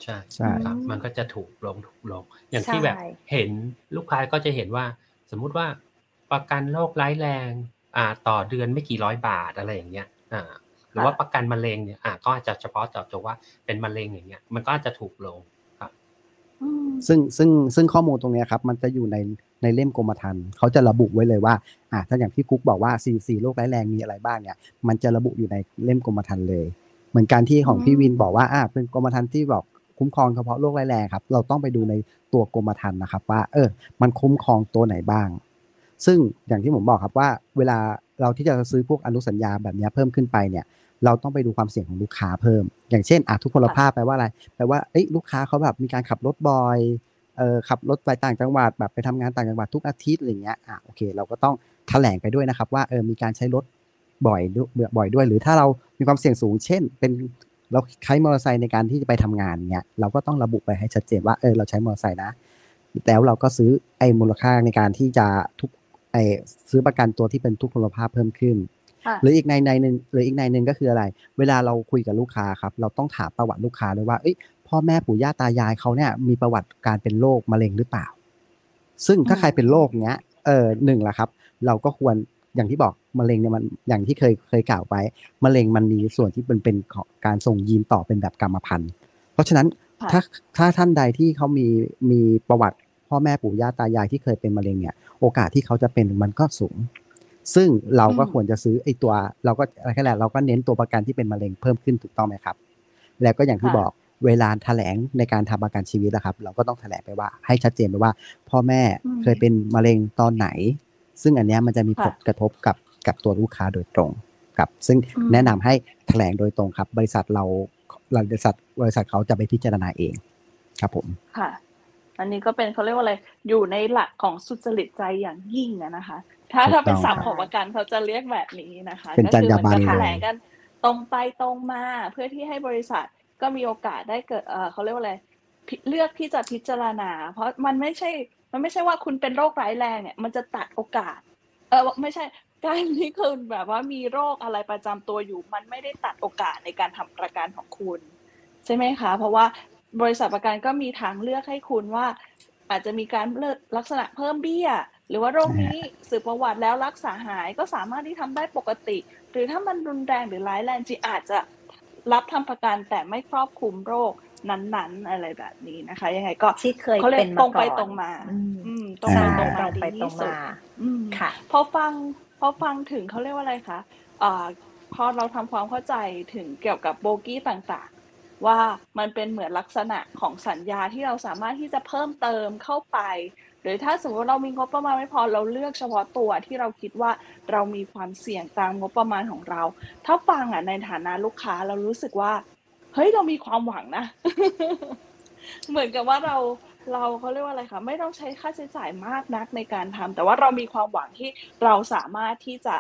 ใช่ใช่ครับมันก็จะถูกลงถูกลงอย่างที่แบบเห็นลูกค้าก็จะเห็นว่าสมมุติว่าประกันโรคร้ายแรงอ่าต่อเดือนไม่กี่ร้อยบาทอะไรอย่างเงี้ยอ่าหรือว่าประกันมะเร็งเนี่ยอ่ะก็อาจจะเฉพาะเจาะจงว่าเป็นมะเร็งอย่างเงี้ยมันก็อาจจะถูกลงครับซึ่งซึ่งซึ่งข้อมูลตรงนี้ครับมันจะอยู่ในในเล่มกรมธรรม์เขาจะระบุไว้เลยว่าอ่ะถ้าอย่างที่กุ๊กบอกว่าสี่สิบสี่โรคร้ายแรงมีอะไรบ้างเนี่ยมันจะระบุอยู่ในเล่มกรมธรรม์เลยเหมือนการที่ของพี่วินบอกว่าอ่ะเป็นกรมธรรม์ที่บอกคุ้มครองเฉพาะโรคร้ายแรงครับเราต้องไปดูในตัวกรมธรรม์นะครับว่าเออมันคุ้มครองตัวไหนบ้างซึ่งอย่างที่ผมบอกครับว่าเวลาเราที่จะซื้อพวกอนุสัญญาแบบนี้เพิ่มขึ้นไปเนี่ยเราต้องไปดูความเสี่ยงของลูกค้าเพิ่มอย่างเช่นอ่ะทุพพลภาพแปลว่าอะไรแปลว่าเอ้ยลูกค้าเขาแบบมีการขับรถบ่อยเอ่อขับรถไปต่างจังหวัดแบบไปทำงานต่างจังหวัดทุกอาทิตย์อะไรเงี้ยอ่ะโอเคเราก็ต้องแถลงไปด้วยนะครับว่าเออมีการใช้รถบ่อยบ่อยด้วยหรือถ้าเรามีความเสี่ยงสูงเช่นเป็นเราใช้มอเตอร์ไซค์ในการที่จะไปทำงานเนี่ยเราก็ต้องระบุไปให้ชัดเจนว่าเออเราใช้มอเตอร์ไซค์นะแล้วเราก็ซื้อไอ้มูลค่าในการที่จะทุกไอ้ซื้อประกันตัวที่เป็นทุพพลภาพเพิ่มขึ้นหรืออีกในในนึงหรืออีกในนึงก็คืออะไรเวลาเราคุยกับลูกค้าครับเราต้องถามประวัติลูกค้าด้วยว่าเอ้ยพ่อแม่ปู่ย่าตายายเขาเนี่ยมีประวัติการเป็นโรคมะเร็งหรือเปล่าซึ่งถ้าใครเป็นโรคเนี้ยเออหนึ่งละครับเราก็ควรอย่างที่บอกมะเร็งเนี่ยมันอย่างที่เคยเคยกล่าวไปมะเร็งมันมีส่วนที่เป็นเป็นการส่งยีนต่อเป็นแบบกรรมพันธุ์เพราะฉะนั้นถ้าถ้าท่านใดที่เขามีมีประวัติพ่อแม่ปู่ย่าตายายที่เคยเป็นมะเร็งเนี่ยโอกาสที่เขาจะเป็นมันก็สูงซึ่งเราก็ควรจะซื้อไอ้ตัวเราก็อะไรแค่แหละเราก็เน้นตัวประกันที่เป็นมะเร็งเพิ่มขึ้นถูกต้องไหมครับแล้วก็อย่างที่บอกเวลาแถลงในการทำประกันชีวิตนะครับเราก็ต้องแถลงไปว่าให้ชัดเจนไปว่าพ่อแม่เคยเป็นมะเร็งตอนไหนซึ่งอันนี้มันจะมีผลกระทบกับกับตัวลูกค้าโดยตรงครับซึ่งแนะนำให้แถลงโดยตรงครับบริษัทเราบริษัทบริษัทเขาจะไปพิจารณาเองครับผมค่ะอันนี้ก็เป็นเขาเรียกว่าอะไรอยู่ในหลักของสุจริตใจอย่างยิ่งนะคะถ้าถ้าเป็นศัพท์ของประกันเขาจะเรียกแบบนี้นะคะก็คือเหมือนกับแถลงกันตรงไปตรงมาเพื่อที่ให้บริษัทก็มีโอกาสได้เกิดเอ่อเขาเรียกว่าอะไรเลือกที่จะพิจารณาเพราะมันไม่ใช่มันไม่ใช่ว่าคุณเป็นโรคร้ายแรงเนี่ยมันจะตัดโอกาสเออไม่ใช่การที่คุณแบบว่ามีโรคอะไรประจำตัวอยู่มันไม่ได้ตัดโอกาสในการทำประกันของคุณ ใช่ไหมคะเพราะว่าบริษัทประกันก็มีทางเลือกให้คุณว่าอาจจะมีการเลือกลักษณะเพิ่มเบี้ยหรือว่าโรคนี้สืบประวัติแล้วรักษาหายก็สามารถที่ทำได้ปกติหรือถ้ามันรุนแรงหรือร้ายแรงจีอาจจะรับทำประกันแต่ไม่ครอบคลุมโรคนั้นๆอะไรแบบนี้นะคะยังไงก็ที่เคยเป็นตรงไปตรงมาตรงไปตรงมาดีที่สุดค่ะพอฟังพอฟังถึงเขาเรียกว่าอะไรคะพอเราทำความเข้าใจถึงเกี่ยวกับโบกี้ต่างๆว่ามันเป็นเหมือนลักษณะของสัญญาที่เราสามารถที่จะเพิ่มเติมเข้าไปหรือถ้าสมมติเรามีงบประมาณไม่พอเราเลือกเฉพาะตัวที่เราคิดว่าเรามีความเสี่ยงตามงบประมาณของเราถ้าฟังอ่ะในฐานะลูกค้าเรารู้สึกว่าเฮ้ยเรามีความหวังนะ เหมือนกับว่าเราเราเขาเรียกว่าอะไรคะไม่ต้องใช้ค่าใช้จ่ายมากนักในการทำแต่ว่าเรามีความหวังที่เราสามารถที่จะ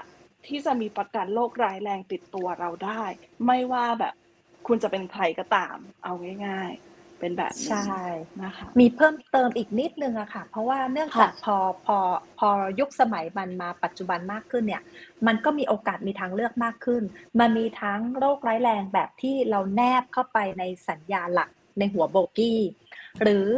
ที่จะมีประกันโรคร้ายแรงติดตัวเราได้ไม่ว่าแบบคุณจะเป็นใครก็ตามเอาง่ายๆเป็นแบบใช่นะคะมีเพิ่มเติมอีกนิดนึงอะค่ะเพราะว่าเนื่องจากพอพอพอยุคสมัยมันมาปัจจุบันมากขึ้นเนี่ยมันก็มีโอกาสมีทางเลือกมากขึ้นมันมีทั้งโรคร้ายแรงแบบที่เราแนบเข้าไปในสัญญาหลักในหัวโบกี้หรือ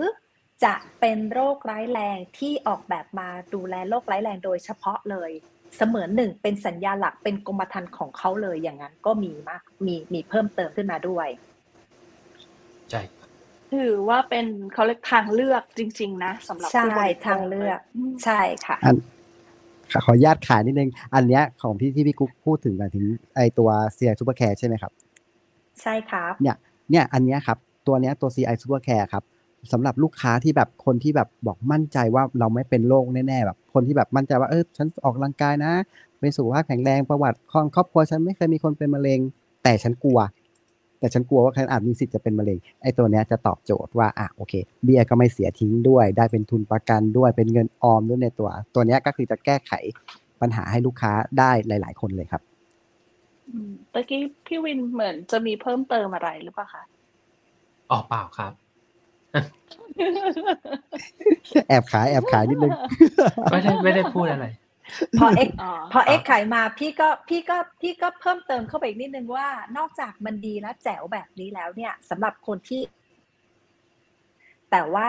จะเป็นโรคร้ายแรงที่ออกแบบมาดูแลโรคร้ายแรงโดยเฉพาะเลยเสมือนหนึ่งเป็นสัญญาหลักเป็นกรมธรรม์ของเขาเลยอย่างนั้นก็มีมากมีมีเพิ่มเติมขึ้นมาด้วยใช่ถือว่าเป็นเขาเรียกทางเลือกจริงๆนะสำหรับผู้บริโภคทางเลือกใช่ค่ะขออนุญาตขายนิดนึงอันเนี้ยของพี่ที่พี่กุ๊กพูดถึงกันถึงไอตัว ซี ไอ Supercare ใช่ไหมครับใช่ครับเนี่ยเนี่ยอันเนี้ยครับตัวเนี้ยตัว ซี ไอ Supercare ครับสำหรับลูกค้าที่แบบคนที่แบบบอกมั่นใจว่าเราไม่เป็นโรคแน่ๆแบบคนที่แบบมั่นใจว่าเออฉันออกกำลังกายนะเป็นสุขภาพแข็งแรงประวัติของครอบครัวฉันไม่เคยมีคนเป็นมะเร็งแต่ฉันกลัวแต่ฉันกลัวว่าฉันอาจมีสิทธิ์จะเป็นมะเร็งไอ้ตัวเนี้ยจะตอบโจทย์ว่าอ่ะโอเคเบี้ยก็ไม่เสียทิ้งด้วยได้เป็นทุนประกันด้วยเป็นเงินออมด้วยในตัวตัวเนี้ยก็คือจะแก้ไขปัญหาให้ลูกค้าได้หลายๆคนเลยครับอืมตะกี้พี่วินเหมือนจะมีเพิ่มเติมอะไรหรือเปล่าคะอ๋อเปล่าครับแอบขายแอบขายนิดนึงไม่ได้ไม่ได้พูดอะไรพอเอ็กพอเอ็กขายมาพี่ก็พี่ก็พี่ก็เพิ่มเติมเข้าไปอีกนิดนึงว่านอกจากมันดีและแจ๋วแบบนี้แล้วเนี่ยสำหรับคนที่แต่ว่า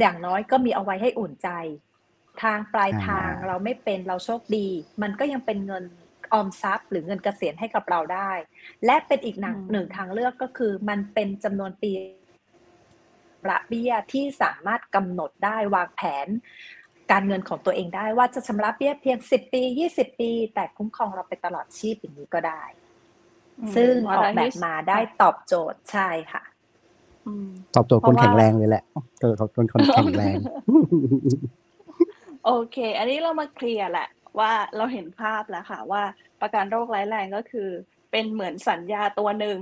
อย่างน้อยก็มีเอาไว้ให้อุ่นใจทางปลายทางเราไม่เป็นเราโชคดีมันก็ยังเป็นเงินออมทรัพย์หรือเงินเกษียณให้กับเราได้และเป็นอีกหนึ่งทางเลือกก็คือมันเป็นจำนวนปีระเบี้ยที่สามารถกำหนดได้วางแผนการเงินของตัวเองได้ว่าจะชำระเบี้ยเพียงสิบปียี่สิบปีแต่คุ้มครองเราไปตลอดชีพอย่างนี้ก็ได้ซึ่งออกแบบมาได้ตอบโจทย์ใช่ค่ะตอบโจทย์คนแข็งแรงเลยแหละเออคนคนแข็งแรงโอเคอันนี้เรามาเคลียร์แหละว่าเราเห็นภาพแล้วค่ะว่าประกันโรคร้ายแรงก็คือเป็นเหมือนสัญญาตัวหนึ่ง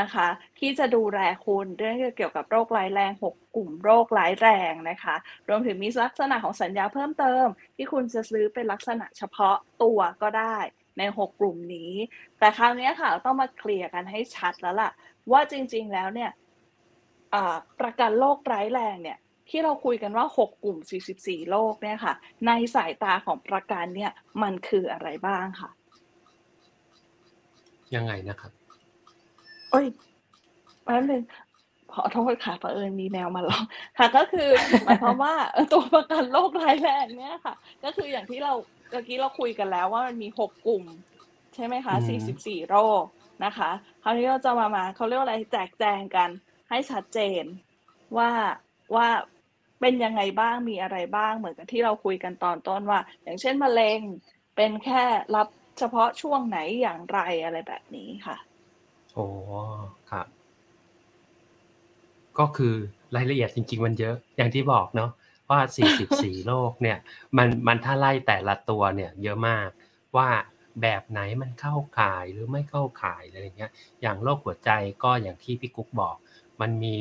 นะคะที่จะดูแลคุณเรื่องเกี่ยวกับโรคร้ายแรงหกกลุ่มโรคร้ายแรงนะคะรวมถึงมีลักษณะของสัญญาเพิ่มเติมที่คุณจะซื้อเป็นลักษณะเฉพาะตัวก็ได้ในหกกลุ่มนี้แต่คราวนี้ค่ะต้องมาเคลียร์กันให้ชัดแล้วล่ะว่าจริงๆแล้วเนี่ยประกันโรคร้ายแรงเนี่ยที่เราคุยกันว่าหกกลุ่มสี่สิบสี่โรคเนี่ยค่ะในสายตาของประกันเนี่ยมันคืออะไรบ้างค่ะยังไงนะครับโอ้ยแป๊บนึงขอโทษค่ะเผอิญมีแมวมาร้องค่ะก็คือหมายความว่าตัวประกันโรคร้ายแรงเนี่ยค่ะก็คืออย่างที่เราเมื่อกี้เราคุยกันแล้วว่ามันมีหกกลุ่มใช่ไหมคะสี่สิบสี่โรคนะคะคราวนี้เราจะมามาเขาเรียกว่าอะไรแจกแจงกันให้ชัดเจนว่าว่าเป็นยังไงบ้างมีอะไรบ้างเหมือนกับที่เราคุยกันตอนต้นว่าอย่างเช่นมะเร็งเป็นแค่รับเฉพาะช่วงไหนอย่างไรอะไรแบบนี้ค่ะโอ้ครับก็คือรายละเอียดจริงๆมันเยอะอย่างที่บอกเนาะว่าสี่สิบสี่โรคเนี่ยมันมันถ้าไล่แต่ละตัวเนี่ยเยอะมากว่าแบบไหนมันเข้าข่ายหรือไม่เข้าข่ายอะไรอย่างเงี้ยอย่างโรคหัวใจก็อย่างที่พี่กุ๊กบอกมันมี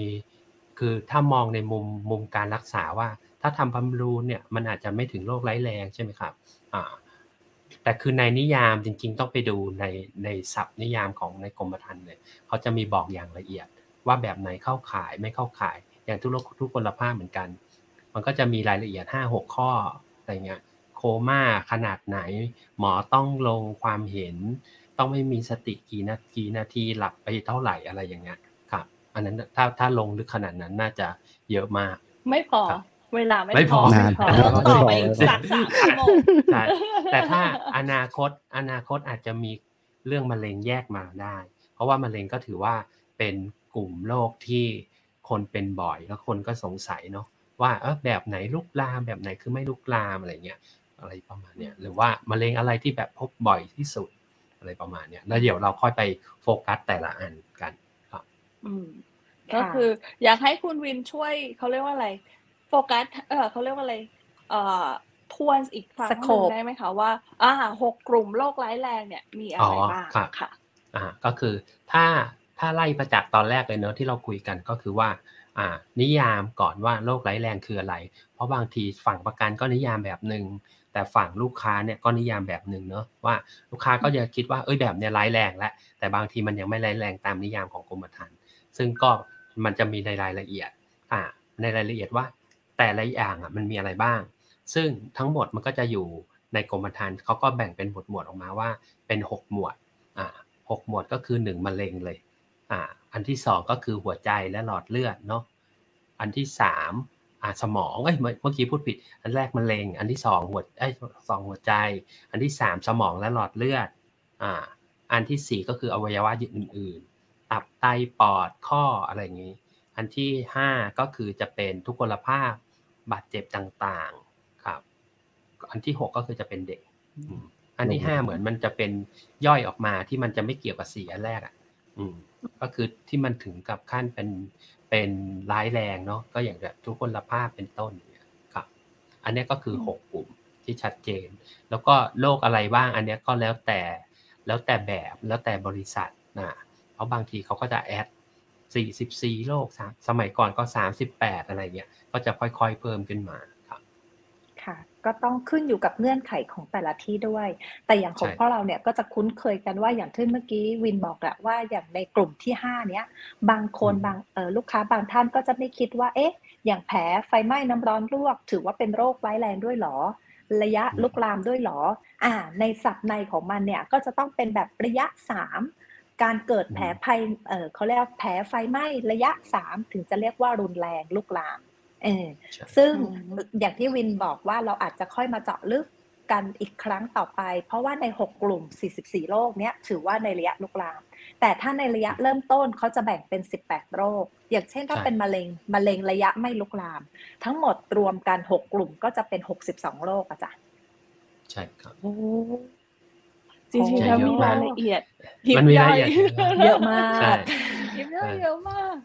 คือถ้ามองในมุมมุมการรักษาว่าถ้าทำบำรุงเนี่ยมันอาจจะไม่ถึงโรคร้ายแรงใช่ไหมครับอ่าแต่คือในนิยามจริงๆต้องไปดูในในศัพท์นิยามของในกรมธรรม์เนี่ยเขาจะมีบอกอย่างละเอียดว่าแบบไหนเข้าข่ายไม่เข้าข่ายอย่างทุกโรคทุกพลภาพเหมือนกันมันก็จะมีรายละเอียด ห้าหก ข้ออะไรเงี้ยโคม่าขนาดไหนหมอต้องลงความเห็นต้องไม่มีสติกี่นาทีนาทีหลับไปเท่าไหร่อะไรอย่างเงี้ยครับ อันนั้นถ้าถ้าลงลึกขนาดนั้นน่าจะเยอะมากไม่พอเวลาไม่พอต่อไปอีกสักสามชั่วโมงแต่ถ้าอนาคตอนาคตอาจจะมีเรื่องมะเร็งแยกมาได้เพราะว่ามะเร็งก็ถือว่าเป็นกลุ่มโรคที่คนเป็นบ่อยแล้วคนก็สงสัยเนาะว่าเออแบบไหนลุกลามแบบไหนคือไม่ลุกลามอะไรเงี้ยอะไรประมาณเนี้ยหรือว่ามะเร็งอะไรที่แบบพบบ่อยที่สุดอะไรประมาณเนี้ยแล้วเดี๋ยวเราค่อยไปโฟกัสแต่ละอันกันครับอืมก็คืออยากให้คุณวินช่วยเขาเรียกว่าอะไรโฟกัสเออเขาเรียกว่าอะไรเอ่อทวนอีกครั้งนึงได้ไหมคะว่าอ่าหกกลุ่มโรคร้ายแรงเนี่ยมีอะไรบ้างค่ะอ่าก็คือถ้าถ้าไล่มาจากตอนแรกเลยเนอะที่เราคุยกันก็คือว่าอ่านิยามก่อนว่าโรคร้ายแรงคืออะไรเพราะบางทีฝั่งประกันก็นิยามแบบนึงแต่ฝั่งลูกค้าเนี่ยก็นิยามแบบนึงเนอะว่าลูกค้าก็จะคิดว่าเอ้ยแบบเนี้ยร้ายแรงแล้วแต่บางทีมันยังไม่ร้ายแรงตามนิยามของกรมธรรม์ซึ่งก็มันจะมีในรายละเอียดอ่าในรายละเอียดว่าแต่ละอย่างอ่ะมันมีอะไรบ้างซึ่งทั้งหมดมันก็จะอยู่ในกรมธรรม์เขาก็แบ่งเป็นหมวดหมวดออกมาว่าเป็นหกหมวดอ่าหกหมวดก็คือหนึ่งมะเร็งเลยอ่าอันที่สองก็คือหัวใจและหลอดเลือดเนาะอันที่สามอ่าสมองเอ้ยเมื่อกี้พูดผิดอันแรกมะเร็งอันที่สองหัวเอ้ยสองหัวใจอันที่สามสมองและหลอดเลือดอ่าอันที่สี่ก็คืออวัยวะอื่นๆตับไตปอดข้ออะไรอย่างงี้อันที่ห้าก็คือจะเป็นทุกพลภาพบาดเจ็บต่างๆครับอันที่หกก็คือจะเป็นเด็กอันที่ห้าเหมือนมันจะเป็นย่อยออกมาที่มันจะไม่เกี่ยวกับสี่อันแรกอ่ะอืมก็คือที่มันถึงกับขั้นเป็นเป็นร้ายแรงเนาะก็อย่างแบบทุกพลภาพเป็นต้นเนี่ยครับอันนี้ก็คือหกกลุ่มที่ชัดเจนแล้วก็โรคอะไรบ้างอันนี้ก็แล้วแต่แล้วแต่แบบแล้วแต่บริษัทนะเพราะบางทีเขาก็จะแอดสี่สิบสี่โรคสมัยก่อนก็สามสิบแปดอะไรเงี้ยก็จะค่อยๆเพิ่มขึ้นมาครับค่ะก็ต้องขึ้นอยู่กับเงื่อนไขของแต่ละที่ด้วยแต่อย่างของพวกเราเนี่ยก็จะคุ้นเคยกันว่าอย่างที่เมื่อกี้วินบอกอะว่าอย่างในกลุ่มที่ห้าเนี้ยบางคนบางเออลูกค้าบางท่านก็จะไม่คิดว่าเอ๊ะอย่างแผลไฟไหม้น้ำร้อนลวกถือว่าเป็นโรคร้ายแรงด้วยหรอระยะลุกลามด้วยหรออ่าในศัพท์ในของมันเนี่ยก็จะต้องเป็นแบบระยะสามการเกิดแผลไฟเอ่อเขาเรียกแผลไฟไหม้ระยะสามถึงจะเรียกว่ารุนแรงลุกลามเออซึ่งอย่างที่วินบอกว่าเราอาจจะค่อยมาเจาะลึกกันอีกครั้งต่อไปเพราะว่าในหกกลุ่มสี่สิบสี่โรคเนี้ยถือว่าในระยะลุกลามแต่ถ้าในระยะเริ่มต้นเขาจะแบ่งเป็นสิบแปดโรคอย่างเช่นถ้าเป็นมะเร็งมะเร็งระยะไม่ลุกลามทั้งหมดรวมกันหกกลุ่มก็จะเป็นหกสิบสองโรคอาจารย์ใช่ครับจริงๆแล้วมีรายละเอียดมันมีรายละเอียดเยอะมากเยอะมาก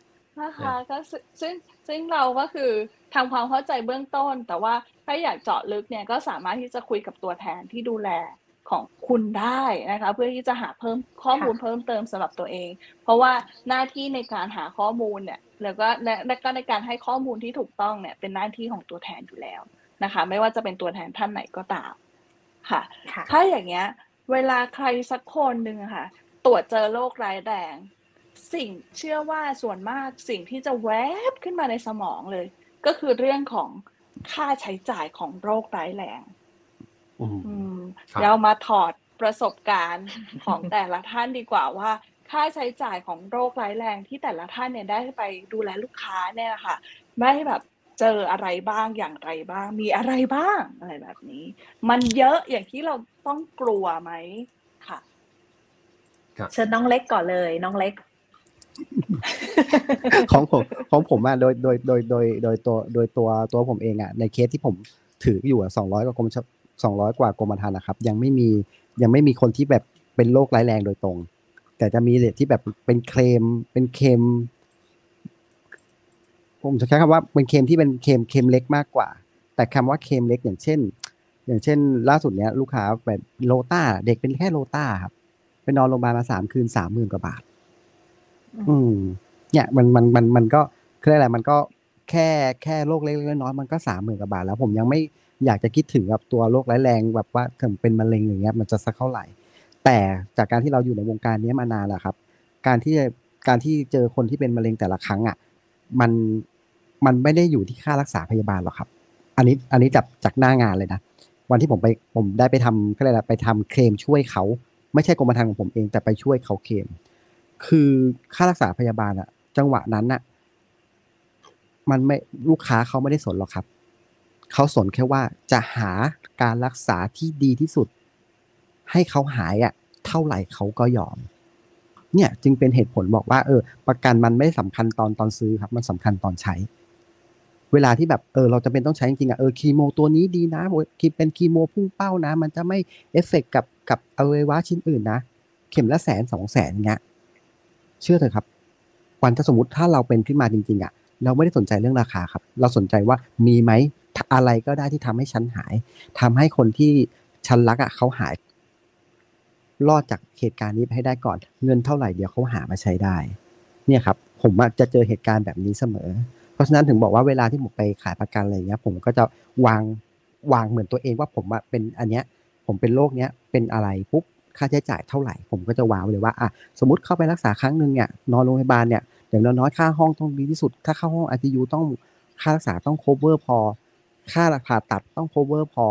นะคะก็ซึ่งซึ่งเราก็คือทำความเข้าใจเบื้องต้นแต่ว่าถ้าอยากเจาะลึกเนี่ยก็สามารถที่จะคุยกับตัวแทนที่ดูแลของคุณได้นะคะเพื่อที่จะหาเพิ่มข้อมูลเพิ่มเติมสำหรับตัวเองเพราะว่าหน้าที่ในการหาข้อมูลเนี่ยแล้วก็ในการให้ข้อมูลที่ถูกต้องเนี่ยเป็นหน้าที่ของตัวแทนอยู่แล้วนะคะไม่ว่าจะเป็นตัวแทนท่านไหนก็ตามค่ะถ้าอย่างเงี้ยเวลาใครสักคนหนึ่งค่ะตรวจเจอโรคร้ายแรงสิ่งเชื่อว่าส่วนมากสิ่งที่จะแวบขึ้นมาในสมองเลยก็คือเรื่องของค่าใช้จ่ายของโรคร้ายแรงเรามาถอดประสบการณ์ของแต่ละท่านดีกว่าว่าค่าใช้จ่ายของโรคร้ายแรงที่แต่ละท่านเนี่ยได้ไปดูแลลูกค้าเนี่ยค่ะไม่แบบเจออะไรบ้างอย่างไรบ้างมีอะไรบ้างอะไรแบบนี้มันเยอะอย่างที่เราต้องกลัวไหมค่ะเชิญน้องเล็กก่อนเลยน้องเล็ก ของผมของผมอ่ะโดยโดยโดยโดยโดยตัวโดยตัวตัวผมเองอ่ะในเคสที่ผมถืออยู่อ่ะสองร้อยกว่ากรมสองร้อยกว่ากรมธรรม์นะครับยังไม่มียังไม่มีคนที่แบบเป็นโรคร้ายแรงโดยตรงแต่จะมีที่แบบเป็นเคลมเป็นเคลมผมจะใช้คำว่าเป็นเคมที่เป็นเคมเคมเล็กมากกว่าแต่คำว่าเคมเล็กอย่างเช่นอย่างเช่นล่าสุดเนี้ยลูกค้าเป็นโลต้าเด็กเป็นแค่โลต้าครับไปนอนโรงพยาบาลมาสามคืนสามหมื่นกว่าบาทอืมเนี่ยมันมันมันมันก็คืออะไรมันก็แค่แค่โรคเล็กๆน้อยๆมันก็สามหมื่นกว่าบาทแล้วผมยังไม่อยากจะคิดถึงกับตัวโรคร้ายแรงแบบว่าถึงเป็นมะเร็งอย่างเงี้ยมันจะสักเท่าไหร่แต่จากการที่เราอยู่ในวงการนี้มานานแล้วครับการที่การที่เจอคนที่เป็นมะเร็งแต่ละครั้งอ่ะมันมันไม่ได้อยู่ที่ค่ารักษาพยาบาลหรอกครับอันนี้อันนี้จากจากหน้างานเลยนะวันที่ผมไปผมได้ไปทำก็เลยนะไปทำเคลมช่วยเขาไม่ใช่กรมธรรม์ของผมเองแต่ไปช่วยเขาเคลมคือค่ารักษาพยาบาลอะ จังหวะนั้นน่ะมันไม่ลูกค้าเขาไม่ได้สนหรอกครับเขาสนแค่ว่าจะหาการรักษาที่ดีที่สุดให้เขาหายอ่ะเท่าไหร่เขาก็ยอมเนี่ยจึงเป็นเหตุผลบอกว่าเออประกันมันไม่สำคัญตอนตอนซื้อครับมันสำคัญตอนใช้เวลาที่แบบเออเราจะเป็นต้องใช้จริงๆอ่ะเออคีโมตัวนี้ดีนะเป็นคีโมพุ่งเป้านะมันจะไม่เอฟเฟกต์กับกับอวัยวะชิ้นอื่นนะเข็มละแสนสองแสนเงี้ยเชื่อเถอะครับวันถ้าสมมติถ้าเราเป็นขึ้นมาจริงๆอ่ะเราไม่ได้สนใจเรื่องราคาครับเราสนใจว่ามีไหมอะไรก็ได้ที่ทำให้ฉันหายทำให้คนที่ฉันรักอ่ะเขาหายรอดจากเหตุการณ์นี้ให้ได้ก่อนเงินเท่าไหร่เดี๋ยวเขาหามาใช้ได้เนี่ยครับผมจะเจอเหตุการณ์แบบนี้เสมอเพราะฉะนั้นถึงบอกว่าเวลาที่ผมไปขายประกันอะไรเงี้ยผมก็จะวางวางเหมือนตัวเองว่าผมเป็นอันเนี้ยผมเป็นโรคเนี้ยเป็นอะไรปุ๊บค่าใช้จ่ายเท่าไหร่ผมก็จะวางเลยว่าอ่ะสมมติเข้าไปรักษาครั้งนึงเนี่ยนอนโรงพยาบาลเนี่ยอย่างน้อยๆค่าห้องต้องดีที่สุดถ้าเข้าห้อง ไอ ซี ยู ต้องค่ารักษาต้อง cover พอค่าผ่าตัดต้อง cover พอ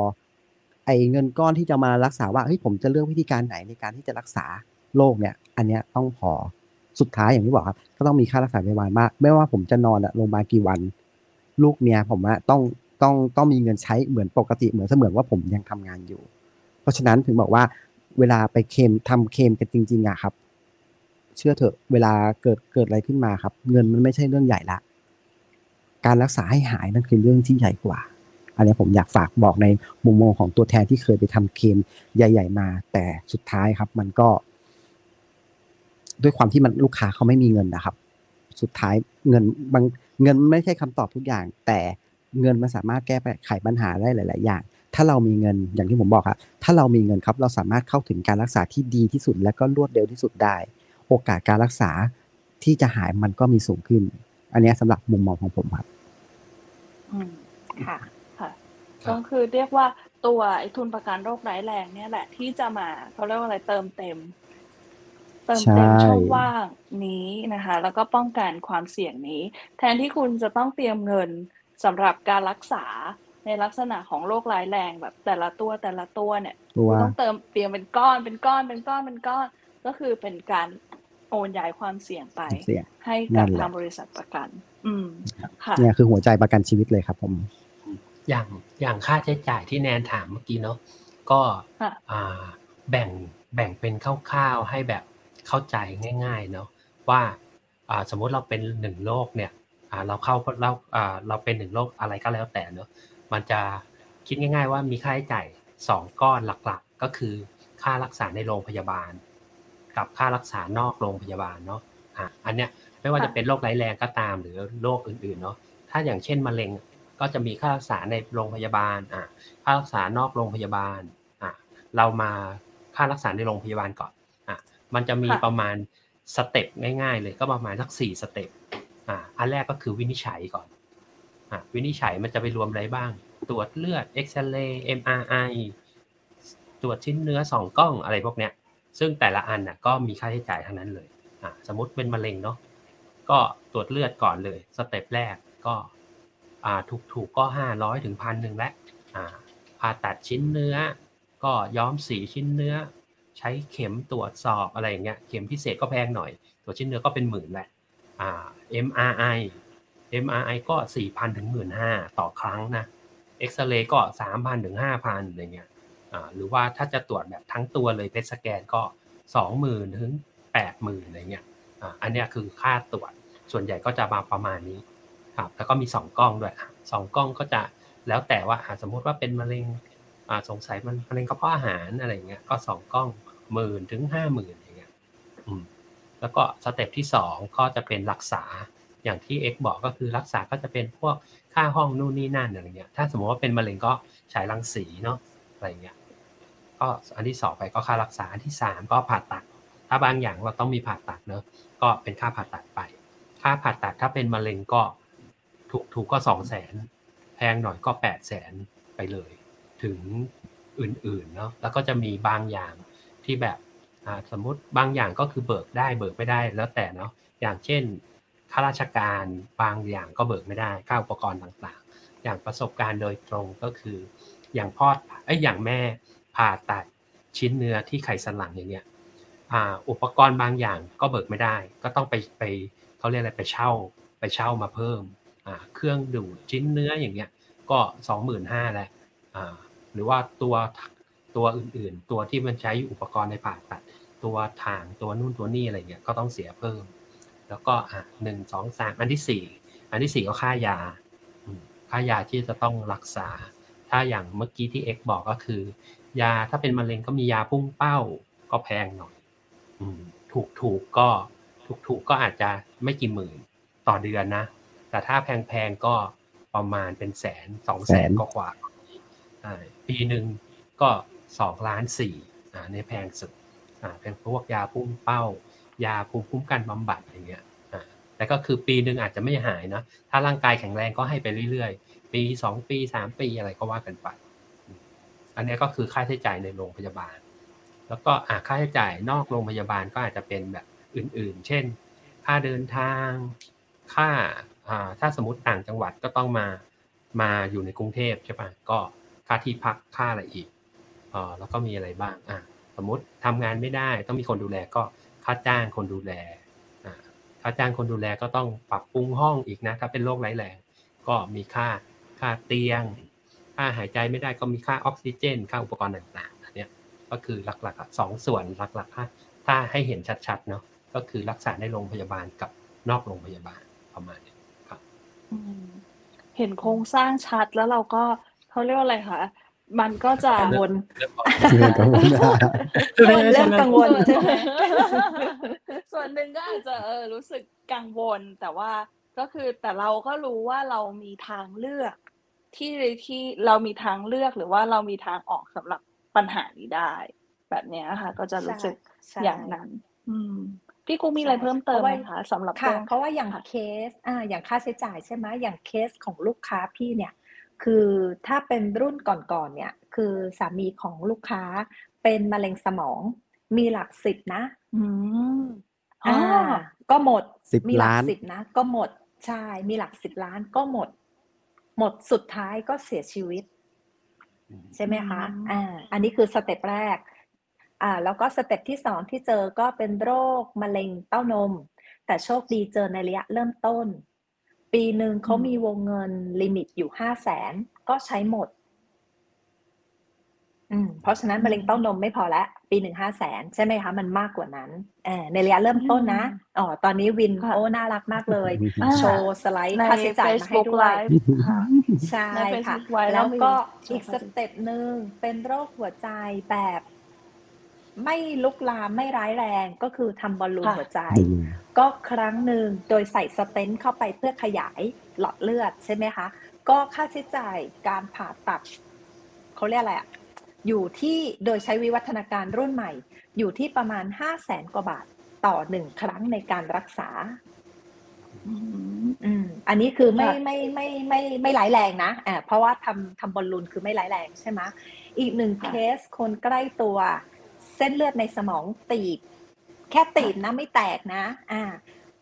ไอ้เงินก้อนที่จะมารักษาว่าเฮ้ยผมจะเลือกวิธีการไหนในการที่จะรักษาโรคเนี่ยอันเนี้ยต้องพอสุดท้ายอย่างที่บอกครับก็ต้องมีค่ารักษาพยาบาลมากไม่ว่าผมจะนอนโรงพยาบาลกี่วันลูกเมียผมว่าต้องต้องต้องมีเงินใช้เหมือนปกติเหมือนเสมือนว่าผมยังทำงานอยู่เพราะฉะนั้นถึงบอกว่าเวลาไปเคมทำเคมกันจริงๆอะครับเชื่อเถอะเวลาเกิดเกิดอะไรขึ้นมาครับเงินมันไม่ใช่เรื่องใหญ่ละการรักษาให้หายนั่นคือเรื่องที่ใหญ่กว่าอันนี้ผมอยากฝากบอกในมุมมองของตัวแทนที่เคยไปทำเคมใหญ่ๆมาแต่สุดท้ายครับมันก็ด้วยความที่มันลูกค้าเขาไม่มีเงินนะครับสุดท้ายเงินบางเงินไม่ใช่คำตอบทุกอย่างแต่เงินมันสามารถแก้ไขปัญหาได้หลายๆอย่างถ้าเรามีเงินอย่างที่ผมบอกครับถ้าเรามีเงินครับเราสามารถเข้าถึงการรักษาที่ดีที่สุดและก็รวดเร็วที่สุดได้โอกาสการรักษาที่จะหายมันก็มีสูงขึ้นอันนี้สำหรับมุมมองของผมครับอืมค่ะค่ะก็คือเรียกว่าตัวไอ้ทุนประกันโรคร้ายแรงเนี่ยแหละที่จะมาเขาเรียกว่าอะไรเติมเต็มเติมเต็มช่องว่างนี้นะคะแล้วก็ป้องกันความเสี่ยงนี้แทนที่คุณจะต้องเตรียมเงินสำหรับการรักษาในลักษณะของโรคร้ายแรงแบบแต่ละตัวแต่ละตัวเนี่ยต้องเติมเตรียมเป็นก้อนเป็นก้อนเป็นก้อนเป็นก้อนก็คือเป็นการโอนย้ายความเสี่ยงไปให้กับทางบริษัทประกันอืมค่ะเนี่ยคือหัวใจประกันชีวิตเลยครับผมอย่างอย่างค่าใช้จ่ายที่แนนถามเมื่อกี้เนาะก็อ่าแบ่งแบ่งเป็นคร่าวๆให้แบบเข้าใจง่ายๆเนาะว่าอ่าสมมุติเราเป็นหนึ่งโรคเนี่ยอ่าเราเข้าเราอ่าเราเป็นหนึ่งโรคอะไรก็แล้วแต่เนาะมันจะคิดง่ายๆว่ามีค่าใช้จ่ายสองก้อนหลักๆก็คือค่ารักษาในโรงพยาบาลกับค่ารักษานอกโรงพยาบาลเนาะอ่ะอันเนี้ยไม่ว่าจะเป็นโรคร้ายแรงก็ตามหรือโรคอื่นๆเนาะถ้าอย่างเช่นมะเร็งก็จะมีค่ารักษาในโรงพยาบาลอ่ะค่ารักษานอกโรงพยาบาลอ่ะเรามาค่ารักษาในโรงพยาบาลก่อนอ่ะมันจะมีประมาณสเต็ปง่ายๆเลยก็ประมาณสักสี่สเต็ปอ่ะอันแรกก็คือวินิจฉัยก่อนอ่ะวินิจฉัยมันจะไปรวมอะไรบ้างตรวจเลือดเอ็กซเรย์ เอ็ม อาร์ ไอ ตรวจชิ้นเนื้อสองกล้องอะไรพวกเนี้ยซึ่งแต่ละอันน่ะก็มีค่าใช้จ่ายทั้งนั้นเลยอ่ะสมมุติเป็นมะเร็งเนาะก็ตรวจเลือดก่อนเลยสเต็ปแรกก็อ่าถูกๆก็ห้าร้อยถึง หนึ่งพัน นึงแล้วอ่าผ่าตัดชิ้นเนื้อก็ย้อมสีชิ้นเนื้อใช้เข็มตรวจสอบอะไรอย่างเงี้ยเข็มพิเศษก็แพงหน่อยตรวจชิ้นเนื้อก็เป็นหมื่นแหละอ่า เอ็ม อาร์ ไอ เอ็ม อาร์ ไอ ก็ สี่พัน ถึง หนึ่งหมื่นห้าพัน ต่อครั้งนะเอ็กซเรย์ก็ สามพัน ถึง ห้าพัน อะไรเงี้ยอ่าหรือว่าถ้าจะตรวจแบบทั้งตัวเลยเพทสแกนก็ สองหมื่น ถึง แปดหมื่น อะไรเงี้ยอ่าอันเนี้ยคือค่าตรวจส่วนใหญ่ก็จะมาประมาณนี้ครับแล้วก็มีสองกล้องด้วยสองกล้องก็จะแล้วแต่ว่าสมมุติว่าเป็นมะเร็งอ่าสงสัยมันมะเร็งกระเพาะอาหารอะไรเงี้ยก็สองกล้อง หนึ่งหมื่น ถึง ห้าหมื่น อะไรเงี้ยอืมแล้วก็สเต็ปที่สองก็จะเป็นรักษาอย่างที่ X บอกก็คือรักษาก็จะเป็นพวกค่าห้องนู่นนี่นั่นอะไรเงี้ยถ้าสมมติว่าเป็นมะเร็งก็ฉายรังสีเนาะอะไรเงี้ยก็อันที่สองไปก็ค่ารักษาอันที่สามก็ผ่าตัดถ้าบางอย่างเราต้องมีผ่าตัดเนอะก็เป็นค่าผ่าตัดไปค่าผ่าตัดถ้าเป็นมะเร็งก็ถูกๆก็ สองแสน แพงหน่อยก็ แปดแสน ไปเลยถึงอื่นๆเนาะแล้วก็จะมีบางอย่างที่แบบอ่าสมมุติบางอย่างก็คือเบิกได้เบิกไม่ได้แล้วแต่เนาะอย่างเช่นข้าราชการบางอย่างก็เบิกไม่ได้ค่าอุปกรณ์ต่างๆอย่างประสบการณ์โดยตรงก็คืออย่างพ่อไอ้อย่างแม่ผ่าตัดชิ้นเนื้อที่ไขสันหลังอย่างเงี้ยอ่าอุปกรณ์บางอย่างก็เบิกไม่ได้ก็ต้องไปไป เขาเรียกอะไรไปเช่าไปเช่ามาเพิ่มอ่าเครื่องดูดชิ้นเนื้ออย่างเงี้ยก็ สองหมื่นห้าพัน แล้วอ่าหรือว่าตัวตัวอื่นๆตัวที่มันใช้อุปกรณ์ในผ่าตัดตัวถ่างตัวนู่นตัวนี่อะไรเงี้ยก็ต้องเสียเพิ่มแล้วก็อ่ะหนึ่ง สอง สามอันที่สี่อันที่สี่ก็ค่ายาค่ายาที่จะต้องรักษาถ้าอย่างเมื่อกี้ที่ X บอกก็คือยาถ้าเป็นมะเร็งก็มียาพุ่งเป้าก็แพงหน่อยอืมถูกถูกก็ถูกถูกก็อาจจะไม่กี่หมื่นต่อเดือนนะแต่ถ้าแพงๆก็ประมาณเป็นแสน สองแสน กว่าๆอ่าปีนึงก็สองล้านสี่อ่าในแพงสุดอ่าเป็นพวกยาพุ่งเป้ายาภูมิคุ้มกันบำบัดอะไรเงี้ยอ่าแต่ก็คือปีนึงอาจจะไม่หายนะถ้าร่างกายแข็งแรงก็ให้ไปเรื่อยๆปีสองปีสามปีอะไรก็ว่ากันไปอันนี้ก็คือค่าใช้จ่ายในโรงพยาบาลแล้วก็อ่าค่าใช้จ่ายนอกโรงพยาบาลก็อาจจะเป็นแบบอื่นๆเช่นค่าเดินทางค่าอ่าถ้าสมมุติต่างจังหวัดก็ต้องมามาอยู่ในกรุงเทพใช่ป่ะก็ค่าที่พักค่าอะไรอีกอ่าแล้วก็มีอะไรบ้างอ่ะสมมุติทำงานไม่ได้ต้องมีคนดูแลก็ค่าจ้างคนดูแลอ่าค่าจ้างคนดูแลก็ต้องปรับปรุงห้องอีกนะถ้าเป็นโรคร้ายแรงก็มีค่าค่าเตียงค่าหายใจไม่ได้ก็มีค่าออกซิเจนค่าอุปกรณ์ต่างๆอันเนี้ยก็คือหลักๆสองส่วนหลักๆถ้าถ้าให้เห็นชัดๆเนาะก็คือรักษาในโรงพยาบาลกับนอกโรงพยาบาลประมาณนี้ครับเห็นโครงสร้างชัดแล้วเราก็เขาเรียกว่าอะไรคะมันก็จะวนเรื่องกังวลเรื่องกังวลใช่ไหมส่วนหนึ่งก็อาจจะรู้สึกกังวลแต่ว่าก็คือแต่เราก็รู้ว่าเรามีทางเลือกที่ที่เรามีทางเลือกหรือว่าเรามีทางออกสำหรับปัญหานี้ได้แบบนี้ค่ะก็จะรู้สึกอย่างนั้นพี่กูมีอะไรเพิ่มเติมไหมคะสำหรับค่ะเพราะว่าอย่างเคสอ่าอย่างค่าใช้จ่ายใช่ไหมอย่างเคสของลูกค้าพี่เนี่ยคือถ้าเป็นรุ่นก่อนๆเนี่ยคือสามีของลูกค้าเป็นมะเร็งสมองมีหลักสิบนะอืมอ่าก็หมดมีหลักสิบนะก็หมดใช่มีหลักสิบล้านก็หมดหมดสุดท้ายก็เสียชีวิตใช่ไหมคะอ่าอันนี้คือสเต็ปแรกอ่าแล้วก็สเต็ปที่สองที่เจอก็เป็นโรคมะเร็งเต้านมแต่โชคดีเจอในระยะเริ่มต้นปีหนึ่งเขามีวงเงินลิมิตอยู่ห้าแสนก็ใช้หมดอืมเพราะฉะนั้นมะเร็งเต้านมไม่พอละปีหนึ่งห้าแสนใช่ไหมคะมันมากกว่านั้นเออในระยะเริ่มต้นนะอ๋อตอนนี้วินโอ้น่ารักมากเลยโชว์สไลด์ค่าใช้จ่ายมาให้ด้วยใช่ค่ะแล้วก็อีกสเต็ปหนึ่งเป็นโรคหัวใจแบบไม่ลุกลามไม่ร้ายแรงก็คือทำบอลลูนหัวใจก็ครั้งหนึ่งโดยใส่สเตนต์เข้าไปเพื่อขยายหลอดเลือดใช่ไหมคะก็ค่าใช้จ่ายการผ่าตัดเขาเรียกอะไรอ่ะอยู่ที่โดยใช้วิวัฒนาการรุ่นใหม่อยู่ที่ประมาณห้าแสนกว่าบาทต่อหนึ่งครั้งในการรักษาอืมอันนี้คือไม่ไม่ไม่ไม่ไม่ร้ายแรงนะอ่าเพราะว่าทำทำบอลลูนคือไม่ร้ายแรงใช่ไหมอีกหนึ่งเคสคนใกล้ตัวเส้นเลือดในสมองตีบแค่ตีบนะไม่แตกนะอ่า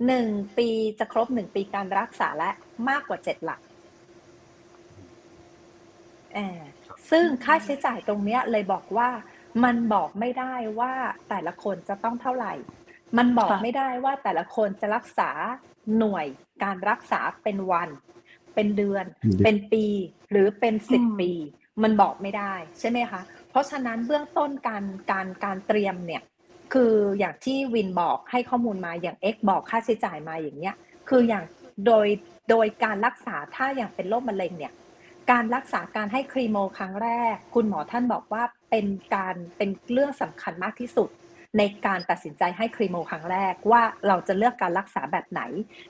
หนึ่งปีจะครบหนึ่งปีการรักษาและมากกว่าเจ็ดหลักอ่าซึ่งค่าใช้จ่ายตรงเนี้ยเลยบอกว่ามันบอกไม่ได้ว่าแต่ละคนจะต้องเท่าไหร่มันบอกไม่ได้ว่าแต่ละคนจะรักษาหน่วยการรักษาเป็นวันเป็นเดือนเป็นปีหรือเป็นสิบปีมันบอกไม่ได้ใช่ไหมคะเพราะฉะนั้นเบื้องต้นการการการเตรียมเนี่ยคืออย่างที่วินบอกให้ข้อมูลมาอย่าง X บอกค่าใช้จ่ายมาอย่างเนี้ยคืออย่างโดยโดยการรักษาถ้าอย่างเป็นโรคมะเร็งเนี่ยการรักษาการให้ครีโมครั้งแรกคุณหมอท่านบอกว่าเป็นการเป็นเรื่องสำคัญมากที่สุดในการตัดสินใจให้ครีโมครั้งแรกว่าเราจะเลือกการรักษาแบบไหน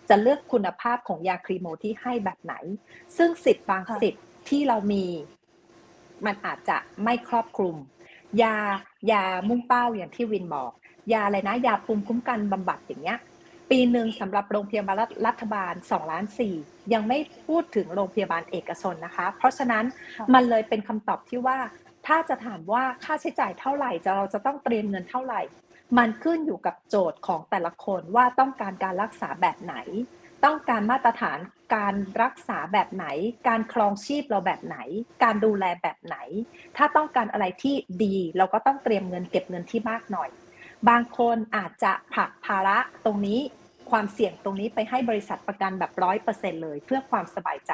จะเลือกคุณภาพของยาครีโมที่ให้แบบไหนซึ่งสิทธิ์บางสิทธิ์ที่เรามีมันอาจจะไม่ครอบคลุมยายามุ่งเป้าอย่างที่วินบอกยาอะไรนะยาภูมิคุ้มกันบำบัดอย่างเงี้ยปีหนึ่งสำหรับโรงพยาบาลรัฐบาลสองล้านสี่ยังไม่พูดถึงโรงพยาบาลเอกชนนะคะเพราะฉะนั้นมันเลยเป็นคำตอบที่ว่าถ้าจะถามว่าค่าใช้จ่ายเท่าไหร่จะเราจะต้องเตรียมเงินเท่าไหร่มันขึ้นอยู่กับโจทย์ของแต่ละคนว่าต้องการการรักษาแบบไหนต้องการมาตรฐานการรักษาแบบไหนการครองชีพเราแบบไหนการดูแลแบบไหนถ้าต้องการอะไรที่ดีเราก็ต้องเตรียมเงินเก็บเงินที่มากหน่อยบางคนอาจจะผลักภาระตรงนี้ ความเสี่ยงตรงนี้ไปให้บริษัทประกันแบบ ร้อยเปอร์เซ็นต์ เลยเพื่อความสบายใจ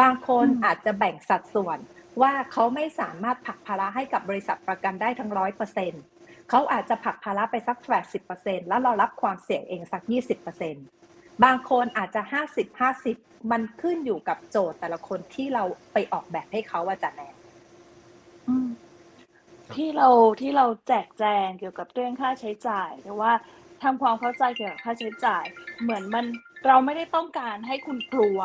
บางคนอาจจะแบ่งสัดส่วนว่าเขาไม่สามารถผลักภาระให้กับบริษัทประกันได้ทั้ง ร้อยเปอร์เซ็นต์ เขาอาจจะผลักภาระไปสัก แปดสิบเปอร์เซ็นต์ แล้วเรารับความเสี่ยงเองสัก ยี่สิบเปอร์เซ็นต์ บางคนอาจจะ ห้าสิบห้าสิบ มันขึ้นอยู่กับโจทย์แต่ละคนที่เราไปออกแบบให้เขาว่าจะแน่ที่เราที่เราแจกแจงเกี่ยวกับเรื่องค่าใช้จ่ายแต่ว่าทำความเข้าใจเกี่ยวกับค่าใช้จ่ายเหมือนมันเราไม่ได้ต้องการให้คุณกลัว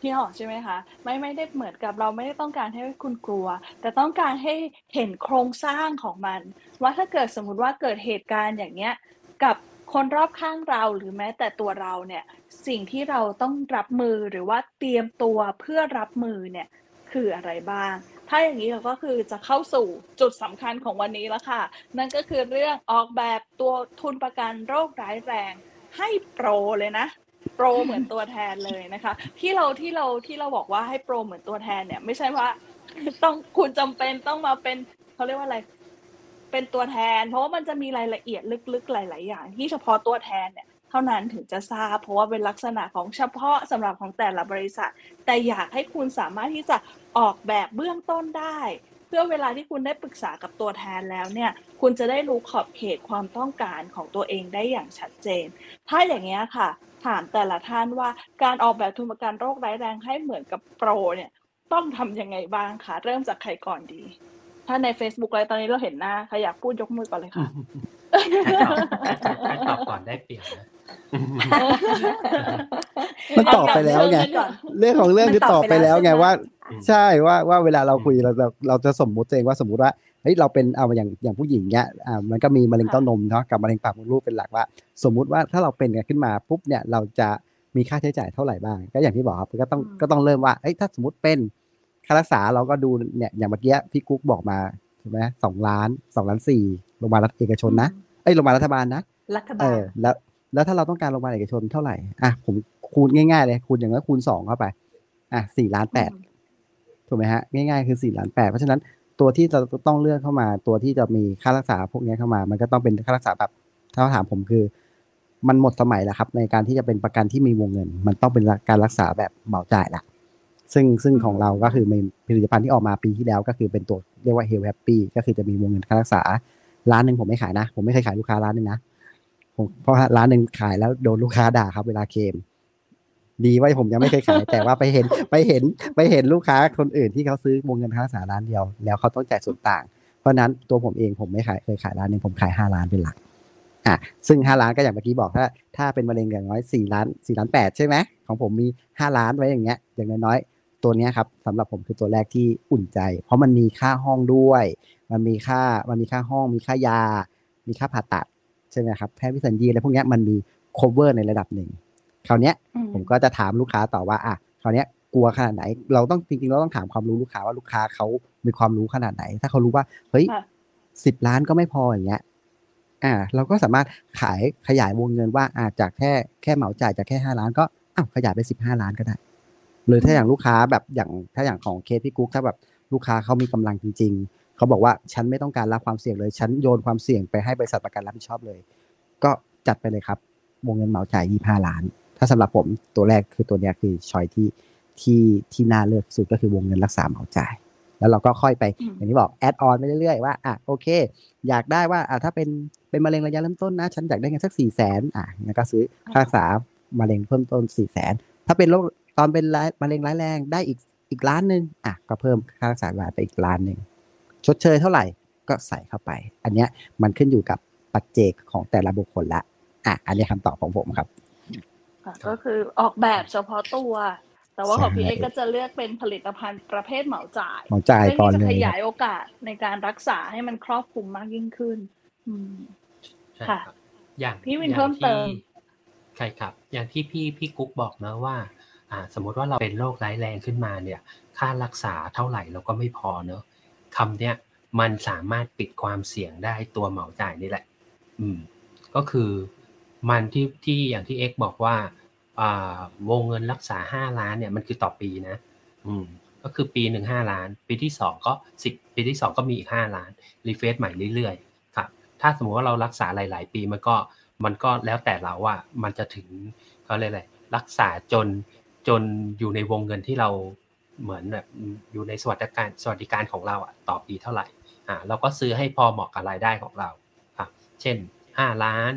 พี่หอใช่ไหมคะไม่ไม่ได้เหมือนกับเราไม่ได้ต้องการให้คุณกลัวแต่ต้องการให้เห็นโครงสร้างของมันว่าถ้าเกิดสมมุติว่าเกิดเหตุการณ์อย่างเนี้ยกับคนรอบข้างเราหรือแม้แต่ตัวเราเนี่ยสิ่งที่เราต้องรับมือหรือว่าเตรียมตัวเพื่อรับมือเนี่ยคืออะไรบ้างถ้าอย่างนี้เราก็คือจะเข้าสู่จุดสำคัญของวันนี้แล้วค่ะนั่นก็คือเรื่องออกแบบตัวทุนประกันโรคร้ายแรงให้โปรเลยนะโปรเหมือนตัวแทนเลยนะคะที่เราที่เราที่เราบอกว่าให้โปรเหมือนตัวแทนเนี่ยไม่ใช่ว่าต้องคุณจำเป็นต้องมาเป็นเขาเรียกว่าอะไรเป็นตัวแทนเพราะว่ามันจะมีรายละเอียดลึกๆหลายๆอย่างที่เฉพาะตัวแทนเนี่ยเท่านั้นถึงจะทราบเพราะว่าเป็นลักษณะของเฉพาะสำหรับของแต่ละบริษัทแต่อยากให้คุณสามารถที่จะออกแบบเบื้องต้นได้เพื่อเวลาที่คุณได้ปรึกษากับตัวแทนแล้วเนี่ยคุณจะได้รู้ขอบเขตความต้องการของตัวเองได้อย่างชัดเจนถ้าอย่างนี้ค่ะถามแต่ละท่านว่าการออกแบบทุนประกันโรคร้ายแรงให้เหมือนกับโปรเนี่ยต้องทำยังไงบ้างคะเริ่มจากใครก่อนดีถ้าใน Facebook ไลฟ์ตอนนี้เราเห็นหน้าใครอยากพูดยกมือก่อนเลยค่ะตอบก่อนได้เปรียบนะมันตอบไปแล้วไงเรื่องของเรื่องคือตอบไปแล้วไงว่าใช่ว่าว่าเวลาเราคุยเราจะเราจะสมมุติเองว่าสมมุติว่าเฮ้ยเราเป็นเอาอย่างอย่างผู้หญิงเนี้ยอ่ามันก็มีมะเร็งเต้านมเนาะกับมะเร็งปากมดลูกเป็นหลักว่าสมมุติว่าถ้าเราเป็นขึ้นมาปุ๊บเนี่ยเราจะมีค่าใช้จ่ายเท่าไหร่บ้างก็อย่างที่บอกครับก็ต้องก็ต้องเริ่มว่าเอ้ยถ้าสมมุติเป็นค่ารักษาเราก็ดูเนี่ยอย่างเมื่อกี้พี่กุ๊กบอกมาใช่ไหมสองล้านสองล้านสี่โรงพยาบาลเอกชนนะเอ้ยโรงพยาบาลรัฐบาลนะรัฐบาลเออแล้วแล้วถ้าเราต้องการโรงพยาบาลเอกชนเท่าไหร่อ่ะผมคูณง่ายๆเลยคูณอย่างน้อยคูณสองเข้าไปอ่ะสี่ล้านแปดถูกไหมฮะง่ายๆคือสี่ล้านแปดเพราะฉะนั้นตัวที่เราต้องเลือกเข้ามาตัวที่จะมีค่ารักษาพวกนี้เข้ามามันก็ต้องเป็นค่ารักษาแบบถ้าถามผมคือมันหมดสมัยแล้วครับในการที่จะเป็นประกันที่มีวงเงินมันต้องเป็นการรักษาแบบเหมาจ่ายละซึ่งซึ่งของเราก็คือมีผลิตภัณฑ์ที่ออกมาปีที่แล้วก็คือเป็นตัวเรียกว่า Health Happy ก็คือจะมีวงเงินค่ารักษาล้านนึงผมไม่ขายนะผมไม่เคยขายลูกค้าล้านนึงนะเพราะร้านหนึ่งขายแล้วโดนลูกค้าด่าครับเวลาเคมดีว่าผมยังไม่เคยขายแต่ว่าไปเห็นไปเห็นไปเห็นลูกค้าคนอื่นที่เขาซื้อวงเงินค่ารักษาร้านเดียวแล้วเขาต้องจ่ายส่วนต่างเพราะนั้นตัวผมเองผมไม่ขายเคยขายร้านหนึ่งผมขายห้าล้านเป็นหลักอ่ะซึ่งห้าล้านก็อย่างเมื่อกี้บอกถ้าถ้าเป็นมะเร็งอย่างน้อยสี่ล้านสี่ล้านแปดใช่ไหมของผมมีห้าล้านไว้อย่างเงี้ยอย่างน้อยๆตัวเนี้ยครับสำหรับผมคือตัวแรกที่อุ่นใจเพราะมันมีค่าห้องด้วยมันมีค่ามันมีค่าห้องมีค่ายามีค่าผ่าตัดใช่ไหมครับแพทย์วิสัญญีอะไรพวกนี้มันมี cover ในระดับหนึ่งคราวเนี้ยผมก็จะถามลูกค้าต่อว่าอ่ะคราวเนี้ยกลัวขนาดไหนเราต้องจริงๆเราต้องถามความรู้ลูกค้าว่าลูกค้าเขามีความรู้ขนาดไหนถ้าเขารู้ว่าเฮ้ยสิบล้านก็ไม่พออย่างเงี้ยอ่าเราก็สามารถขายขยายวงเงินว่าอาจจากแค่แค่เหมาจ่ายจากแค่ห้าล้านก็อ้าวขยายไปสิบห้าล้านก็ได้หรือถ้าอย่างลูกค้าแบบอย่างถ้าอย่างของเคสพี่กุ๊กถ้าแบบลูกค้าเขามีกำลังจริงๆเขาบอกว่าฉันไม่ต้องการรับความเสี่ยงเลยฉันโยนความเสี่ยงไปให้บริษัทประกันรับผิดชอบเลยก็จัดไปเลยครับวงเงินเหมาจ่ายยี่สิบห้าล้านถ้าสำหรับผมตัวแรกคือตัวนี้คือช้อยที่ที่ที่น่าเลือกสุดก็คือวงเงินรักษาเหมาจ่ายแล้วเราก็ค่อยไปอย่างที่บอกแอดออนไปเรื่อยๆว่าอ่ะโอเคอยากได้ว่าอ่ะถ้าเป็นเป็นมะเร็งระยะเริ่มต้นนะฉันอยากได้เงินสัก สี่แสน อ่ะงั้นก็ซื้อค่ารักษามะเร็งเพิ่มต้น สี่แสน ถ้าเป็นโรคตอนเป็นมะเร็งร้ายแรงได้อีกอีกล้านนึงอ่ะก็เพิ่มค่ารักษาไปอีกล้านนึงชดเชยเท่าไหร่ก็ใส่เข้าไปอันเนี้ยมันขึ้นอยู่กับปัจเจกของแต่ละบุคคลละอ่ะอันนี้คำตอบของผมครับก็คือออกแบบเฉพาะตัวแต่ว่าของพี่เอกก็จะเลือกเป็นผลิตภัณฑ์ประเภทเหมาจ่ายเหมาจ่ายก่อนเลยจะขยายโอกาสในการรักษาให้มันครอบคลุมมากยิ่งขึ้นค่ะอย่างพี่วินเพิ่มเติมใช่ครับอย่างที่พี่พี่กุ๊กบอกนะว่าอ่าสมมติว่าเราเป็นโรคร้ายแรงขึ้นมาเนี่ยค่ารักษาเท่าไหร่เราก็ไม่พอเนอะคำเนี้ยมันสามารถปิดความเสี่ยงได้ตัวเหมาจ่ายนี่แหละอืมก็คือมันที่ที่อย่างที่เอ็กบอกว่าอ่าวงเงินรักษาห้าล้านเนี่ยมันคือต่อปีนะอืมก็คือปีหนึ่งห้าล้านปีที่สองก็สิบปีที่สองก็มีอีกห้าล้านรีเฟรชใหม่เรื่อยๆครับถ้าสมมุติว่าเรารักษาหลายๆปีมันก็ มันก็แล้วแต่เราว่ามันจะถึงเขาเรียกอะไรรักษาจนจนอยู่ในวงเงินที่เราเหมือนแบบอยู่ในสวัสดิการสวัสดิการของเราอ่ะตอบดีเท่าไหร่อ่าเราก็ซื้อให้พอเหมาะกับรายได้ของเราครับเช่นห้าล้าน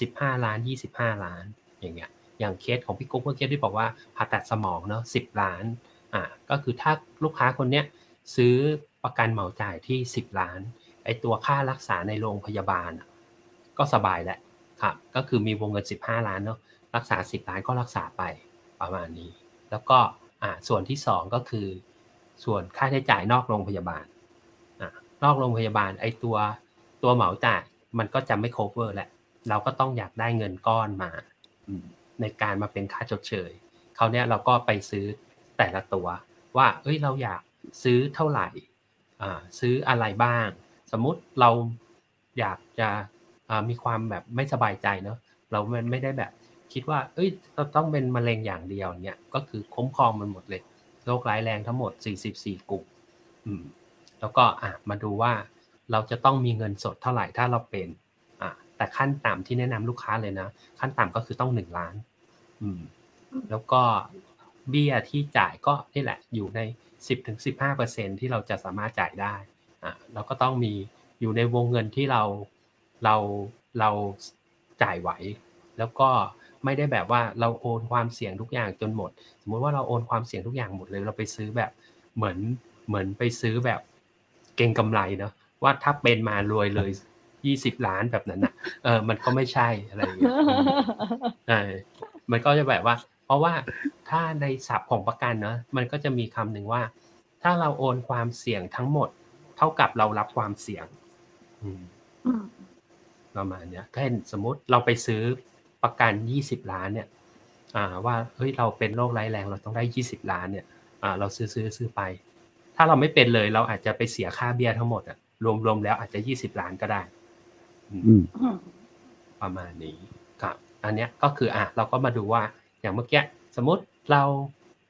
สิบห้าล้านยี่สิบห้าล้านอย่างเงี้ยอย่างเคสของพี่กุ๊กเมื่อกี้ที่บอกว่าผ่าตัดสมองเนาะสิบล้านอ่าก็คือถ้าลูกค้าคนเนี้ยซื้อประกันเหมาจ่ายที่สิบล้านไอตัวค่ารักษาในโรงพยาบาลก็สบายแหละครับก็คือมีวงเงินสิบห้าล้านเนาะรักษาสิบล้านก็รักษาไปประมาณนี้แล้วก็อ่าส่วนที่สองก็คือส่วนค่าใช้จ่ายนอกโรงพยาบาลอ่านอกโรงพยาบาลไอตัวตัวเหมาจ่ายมันก็จะไม่ cover แหละเราก็ต้องอยากได้เงินก้อนมาในการมาเป็นค่าชดเชยคราวเนี้ยเราก็ไปซื้อแต่ละตัวว่าเอ้ยเราอยากซื้อเท่าไหร่อ่าซื้ออะไรบ้างสมมุติเราอยากจะมีความแบบไม่สบายใจเนาะเราไม่ได้แบบคิดว่าเอ้ยเราต้องเป็นมะเร็งอย่างเดียวเนี่ยก็คือคุ้มครองมันหมดเลยโรคร้ายแรงทั้งหมดสี่สิบสี่กลุ่มอืมแล้วก็อ่ะมาดูว่าเราจะต้องมีเงินสดเท่าไหร่ถ้าเราเป็นอ่ะแต่ขั้นต่ำที่แนะนำลูกค้าเลยนะขั้นต่ำก็คือต้องหนึ่งล้านอืมแล้วก็เบี้ยที่จ่ายก็นี่แหละอยู่ใน สิบถึงสิบห้าเปอร์เซ็นต์ ที่เราจะสามารถจ่ายได้อ่ะเราก็ต้องมีอยู่ในวงเงินที่เราเราเราจ่ายไหวแล้วก็ไม่ได้แบบว่าเราโอนความเสี่ยงทุกอย่างจนหมดสมมุติว่าเราโอนความเสี่ยงทุกอย่างหมดเลยเราไปซื้อแบบเหมือนเหมือนไปซื้อแบบเก็งกำไรเนาะว่าถ้าเป็นมารวยเลยยี่สิบล้านแบบนั้นน่ะเออมันก็ไม่ใช่อะไรอย่างเงี้ยใช่มันก็จะแบบว่าเพราะว่าถ้าในศัพท์ของประกันเนาะมันก็จะมีคำหนึ่งว่าถ้าเราโอนความเสี่ยงทั้งหมดเท่ากับเรารับความเสี่ยงอืมประมาณเนี้ยเช่นสมมุติเราไปซื้อประกันยี่สิบล้านเนี่ยอ่าว่าเฮ้ยเราเป็นโรคร้ายแรงเราต้องได้ยี่สิบล้านเนี่ยอ่าเราซื้อซื้อซื้อไปถ้าเราไม่เป็นเลยเราอาจจะไปเสียค่าเบี้ยทั้งหมดอ่ะรวมๆแล้วอาจจะยี่สิบล้านก็ได้ประมาณนี้ครับอันเนี้ยก็คืออ่ะเราก็มาดูว่าอย่างเมื่อกี้สมมุติเรา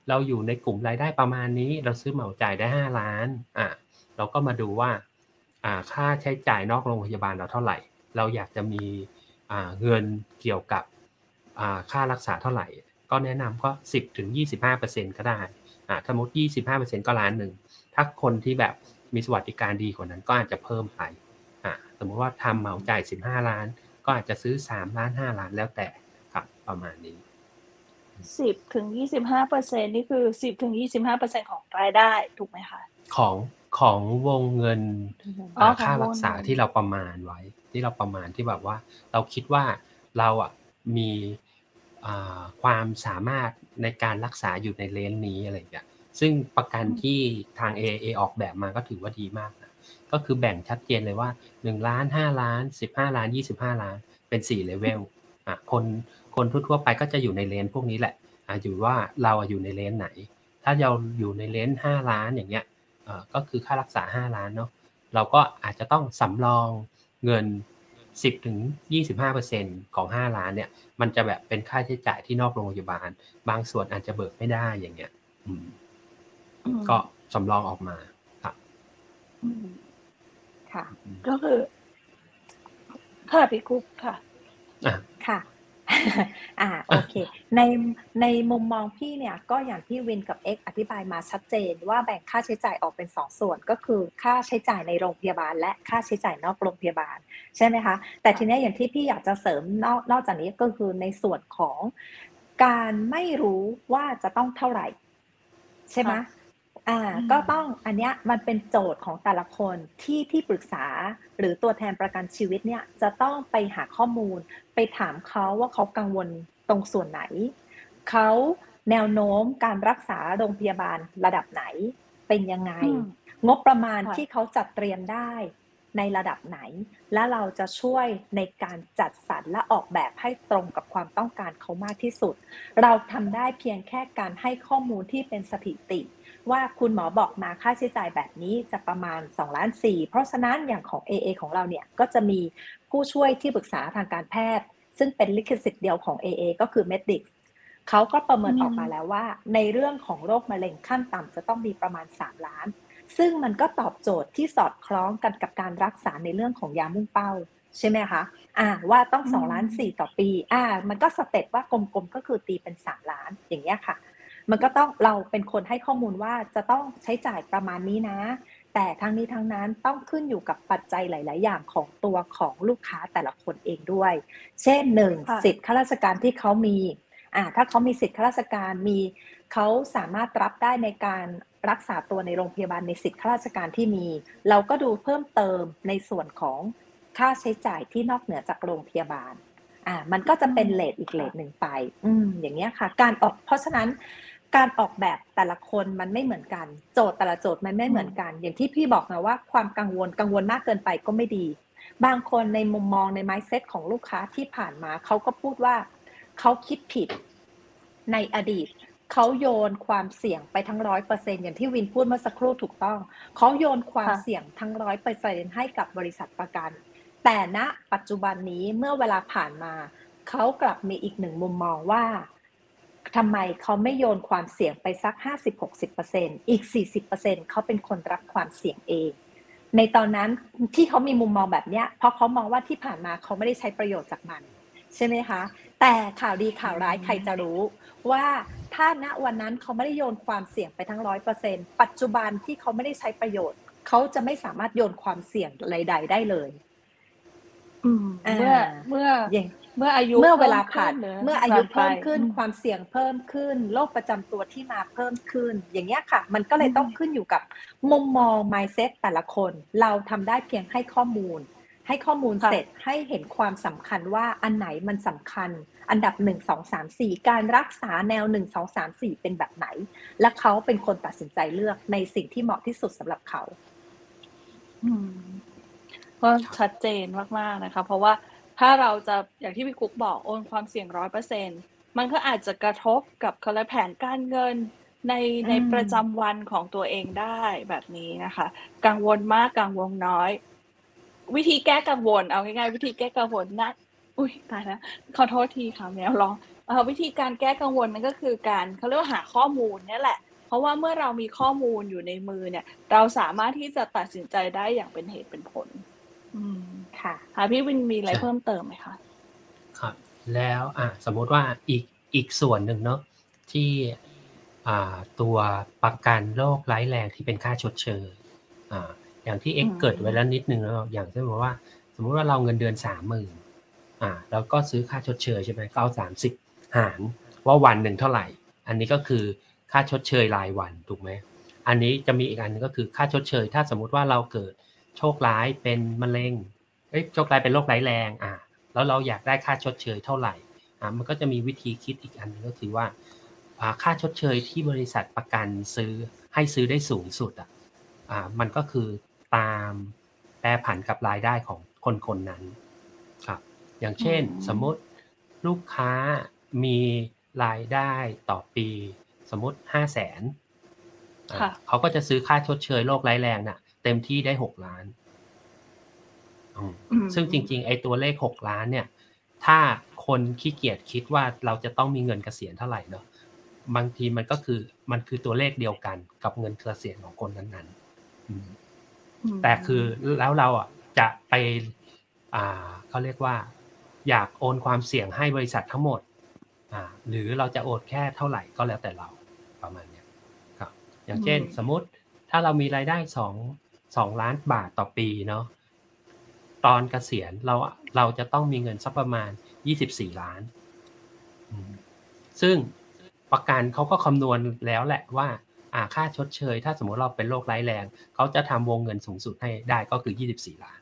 เราอยู่ในกลุ่มรายได้ประมาณนี้เราซื้อเหมาจ่ายได้ห้าล้านอ่ะเราก็มาดูว่าอ่าค่าใช้จ่ายนอกโรงพยาบาลเราเท่าไหร่เราอยากจะมีเงินเกี่ยวกับค่ารักษาเท่าไหร่ก็แนะนำก็ สิบถึงยี่สิบห้าเปอร์เซ็นต์ ก็ได้สมมุติ ยี่สิบห้าเปอร์เซ็นต์ ก็ล้านหนึ่งถ้าคนที่แบบมีสวัสดิการดีกว่านั้นก็อาจจะเพิ่มไปสมมุติว่าทำเหมาจ่ายสิบห้าล้านก็อาจจะซื้อสามล้านห้าล้านแล้วแต่ครับประมาณนี้ สิบถึงยี่สิบห้าเปอร์เซ็นต์ นี่คือ สิบถึงยี่สิบห้าเปอร์เซ็นต์ ของรายได้ถูกไหมคะของของวงเงินค่ารักษาที่เราประมาณไว้ที่เราประมาณที่แบบว่าเราคิดว่าเราอ่ะมีความสามารถในการรักษาอยู่ในเลนนี้อะไรอย่างเงี้ยซึ่งประกันที่ทาง เอ เอ ออกแบบมาก็ถือว่าดีมากนะก็คือแบ่งชัดเจนเลยว่าหนึ่งล้านห้าล้านสิบห้าล้านยี่สิบห้าล้านเป็นสี่เลเวลอ่ะคนคนทั่วๆไปก็จะอยู่ในเลนพวกนี้แหละอ่ะอยู่ว่าเราอ่ะอยู่ในเลนไหนถ้าเราอยู่ในเลนห้าล้านอย่างเงี้ยเอ่อก็คือค่ารักษาห้าล้านเนาะเราก็อาจจะต้องสำรองเงิน สิบถึงยี่สิบห้าเปอร์เซ็นต์ ของห้าล้านเนี่ยมันจะแบบเป็นค่าใช้จ่ายที่นอกโรงพยาบาลบางส่วนอาจจะเบิกไม่ได้อย่างเงี้ยอืมก็สำรองออกมาครับอืมค่ะก็คือค่ะพี่กุ๊กค่ะอ่ะค่ะอ่าโอเคในในมุมมองพี่เนี่ยก็อย่างที่วินกับเอ็กอธิบายมาชัดเจนว่าแบ่งค่าใช้จ่ายออกเป็นสองส่วนก็คือค่าใช้จ่ายในโรงพยาบาลและค่าใช้จ่ายนอกโรงพยาบาลใช่ไหมคะแต่ทีนี้อย่างที่พี่อยากจะเสริมนอกนอกจากนี้ก็คือในส่วนของการไม่รู้ว่าจะต้องเท่าไหร่ใช่ไหมอ่าก็ต้องอันเนี้ยมันเป็นโจทย์ของแต่ละคนที่ที่ปรึกษาหรือตัวแทนประกันชีวิตเนี่ยจะต้องไปหาข้อมูลไปถามเขาว่าเขากังวลตรงส่วนไหนเขาแนวโน้มการรักษาโรงพยาบาลระดับไหนเป็นยังไงงบประมาณที่เขาจัดเตรียมได้ในระดับไหนและเราจะช่วยในการจัดสรรและออกแบบให้ตรงกับความต้องการเขามากที่สุดเราทำได้เพียงแค่การให้ข้อมูลที่เป็นสถิติว่าคุณหมอบอกมาค่าใช้จ่ายแบบนี้จะประมาณสองล้านสี่เพราะฉะนั้นอย่างของ เอ เอ ของเราเนี่ยก็จะมีผู้ช่วยที่ปรึกษาทางการแพทย์ซึ่งเป็นลิขสิทธิ์เดียวของ เอ เอ ก็คือ Medic เขาก็ประเมินออกมาแล้วว่าในเรื่องของโรคมะเร็งขั้นต่ำจะต้องมีประมาณสามล้านซึ่งมันก็ตอบโจทย์ที่สอดคล้องกันกับการรักษาในเรื่องของยามุ่งเป้า ใช่ไหมคะอ่าว่าต้องสองล้านสี่ต่อปีอ่ามันก็สเต็ปว่ากลมๆก็คือตีเป็นสามล้านอย่างเงี้ยค่ะมันก็ต้องเราเป็นคนให้ข้อมูลว่าจะต้องใช้จ่ายประมาณนี้นะแต่ทั้งนี้ทั้งนั้นต้องขึ้นอยู่กับปัจจัยหลายๆอย่างของตัวของลูกค้าแต่ละคนเองด้วยเช่นหนึ่งสิทธิข้าราชการที่เขามีอ่าถ้าเขามีสิทธิข้าราชการมีเขาสามารถรับได้ในการรักษาตัวในโรงพยาบาลในสิทธิข้าราชการที่มีเราก็ดูเพิ่มเติมในส่วนของค่าใช้จ่ายที่นอกเหนือจากโรงพยาบาลอ่ามันก็จะเป็นเลทอีกเลทหนึ่งไปอืมอย่างเงี้ยค่ะการออกเพราะฉะนั้นการออกแบบแต่ละคนมันไม่เหมือนกันโจทย์แต่ละโจทย์มันไม่เหมือนกันอย่างที่พี่บอกนะว่าความกังวลกังวลมากเกินไปก็ไม่ดีบางคนในมุมมองใน mindset ของลูกค้าที่ผ่านมาเขาก็พูดว่าเขาคิดผิดในอดีตเขาโยนความเสี่ยงไปทั้ง ร้อยเปอร์เซ็นต์ อย่างที่วินพูดเมื่อสักครู่ถูกต้องเขาโยนความเสี่ยงทั้ง ร้อยเปอร์เซ็นต์ ให้กับบริษัทประกันแต่ณปัจจุบันนี้เมื่อเวลาผ่านมาเขากลับมีอีกหนึ่งมุมมองว่าทำไมเขาไม่โยนความเสี่ยงไปสัก ห้าสิบถึงหกสิบเปอร์เซ็นต์ อีก สี่สิบเปอร์เซ็นต์ เขาเป็นคนรับความเสี่ยงเองในตอนนั้นที่เขามีมุมมองแบบเนี้ยเพราะเขามองว่าที่ผ่านมาเขาไม่ได้ใช้ประโยชน์จากมันใช่ไหมคะแต่ข่าวดีข่าวร้ายใครจะรู้ว่าถ้าณวันนั้นเขาไม่ได้โยนความเสี่ยงไปทั้ง ร้อยเปอร์เซ็นต์ ปัจจุบันที่เขาไม่ได้ใช้ประโยชน์เขาจะไม่สามารถโยนความเสี่ยงใดๆได้เลยเมื่อเมื่อเมื่ออายุเมื่อเวลาผ่านเมื่ออายุเพิ่มขึ้นความเสี่ยงเพิ่มขึ้นโรคประจำตัวที่มาเพิ่มขึ้นอย่างเงี้ยค่ะมันก็เลยต้องขึ้นอยู่กับมุมมอง mindset แต่ละคนเราทำได้เพียงให้ข้อมูลให้ข้อมูลเสร็จให้เห็นความสำคัญว่าอันไหนมันสำคัญอันดับหนึ่ง สอง สาม สี่การรักษาแนวหนึ่ง สอง สาม สี่เป็นแบบไหนและเขาเป็นคนตัดสินใจเลือกในสิ่งที่เหมาะที่สุดสำหรับเขาก็ชัดเจนมากๆนะคะเพราะว่าถ้าเราจะอย่างที่พี่กุ๊กบอกโอนความเสี่ยง ร้อยเปอร์เซ็นต์ มันก็อาจจะกระทบกับเขาและแผนการเงินในในประจำวันของตัวเองได้แบบนี้นะคะกังวลมากกังวลน้อยวิธีแก้กังวลเอาง่ายๆวิธีแก้กังวลนะอุ้ยตายแล้วขอโทษทีค่ะแมวร้องเอ่อวิธีการแก้กังวลนั่นก็คือการเขาเรียกว่าหาข้อมูลนี่แหละเพราะว่าเมื่อเรามีข้อมูลอยู่ในมือเนี่ยเราสามารถที่จะตัดสินใจได้อย่างเป็นเหตุเป็นผลอืมค่ะพี่วินมีอะไรเพิ่มเติมไหมคะครับแล้วอ่ะสมมุติว่าอีกอีกส่วนหนึ่งเนาะที่อ่าตัวประกันโรคร้ายแรงที่เป็นค่าชดเชยอ่าอย่างที่เอ็กเกิดไว้แล้วนิดนึงแล้วอย่างเช่นบอกว่าสมมุติว่าเราเงินเดือน สามหมื่น อ่าแล้วก็ซื้อค่าชดเชยใช่มั้ยก็เอาสามสิบหารว่าวันนึงเท่าไหร่อันนี้ก็คือค่าชดเชยรายวันถูกมั้ยอันนี้จะมีอีกอันนึงก็คือค่าชดเชยถ้าสมมุติว่าเราเกิดโชคร้ายเป็นมะเร็งเอ้ยโชคร้ายเป็นโรคร้ายแรงอ่ะแล้วเราอยากได้ค่าชดเชยเท่าไหร่อ่ะมันก็จะมีวิธีคิดอีกอันนึงก็คือว่าอ่าค่าชดเชยที่บริษัทประกันซื้อให้ซื้อได้สูงสุดอ่ะอ่ามันก็คือตามแปรผันกับรายได้ของคนๆนั้นครับอย่างเช่นสมมุติลูกค้ามีรายได้ต่อปีสมมุติ ห้าแสน อ่าเขาก็จะซื้อค่าชดเชยโรคร้ายแรงน่ะเต็มที่ได้หกล้านซึ่งจริงๆไอ้ตัวเลขหกล้านเนี่ยถ้าคนขี้เกียจคิดว่าเราจะต้องมีเงินเกษียณเท่าไหร่เนาะบางทีมันก็คือมันคือตัวเลขเดียวกันกับเงินเกษียณของคนนั้นๆแต่คือแล้วเราอ่ะจะไปอ่าเขาเรียกว่าอยากโอนความเสี่ยงให้บริษัททั้งหมดอ่าหรือเราจะโอนแค่เท่าไหร่ก็แล้วแต่เราประมาณเนี้ยครับอย่างเช่นสมมุติถ้าเรามีรายได้สองสองล้านบาทต่อปีเนาะตอนเกษียณเราเราจะต้องมีเงินสักประมาณยี่สิบสี่ล้านซึ่งประกันเขาก็คำนวณแล้วแหละว่าอ่าค่าชดเชยถ้าสมมติเราเป็นโรคร้ายแรงเขาจะทำวงเงินสูงสุดให้ได้ก็คือยี่สิบสี่ล้าน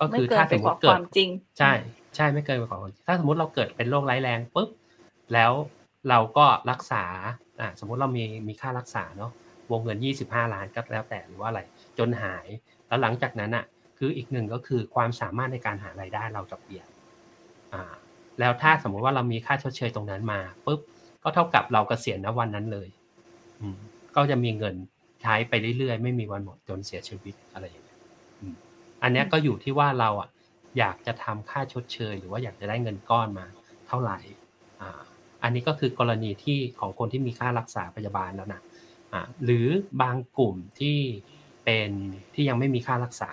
ก็คือถ้าสมมติเกิดใช่ใช่ไม่เกินไปกว่าความจริงถ้าสมมติเราเกิดเป็นโรคร้ายแรงปุ๊บแล้วเราก็รักษาอ่าสมมติเรามีมีค่ารักษาเนาะวงเงินยี่สิบห้าล้านก็แล้วแต่หรือว่าอะไรจนหายแล้วหลังจากนั้นอ่ะคืออีกหนึ่งก็คือความสามารถในการหารายได้เราจะเปลี่ยนอ่าแล้วถ้าสมมุติว่าเรามีค่าชดเชยตรงนั้นมาปุ๊บก็เท่ากับเราเกษียณณวันนั้นเลยอืมก็จะมีเงินใช้ไปเรื่อยๆไม่มีวันหมดจนเสียชีวิตอะไรอย่างเงี้ยอืมอันนี้ก็อยู่ที่ว่าเราอ่ะอยากจะทำค่าชดเชยหรือว่าอยากจะได้เงินก้อนมาเท่าไหร่อ่าอันนี้ก็คือกรณีที่ของคนที่มีค่ารักษาพยาบาลแล้วนะหรือบางกลุ่มที่เป็นที่ยังไม่มีค่ารักษา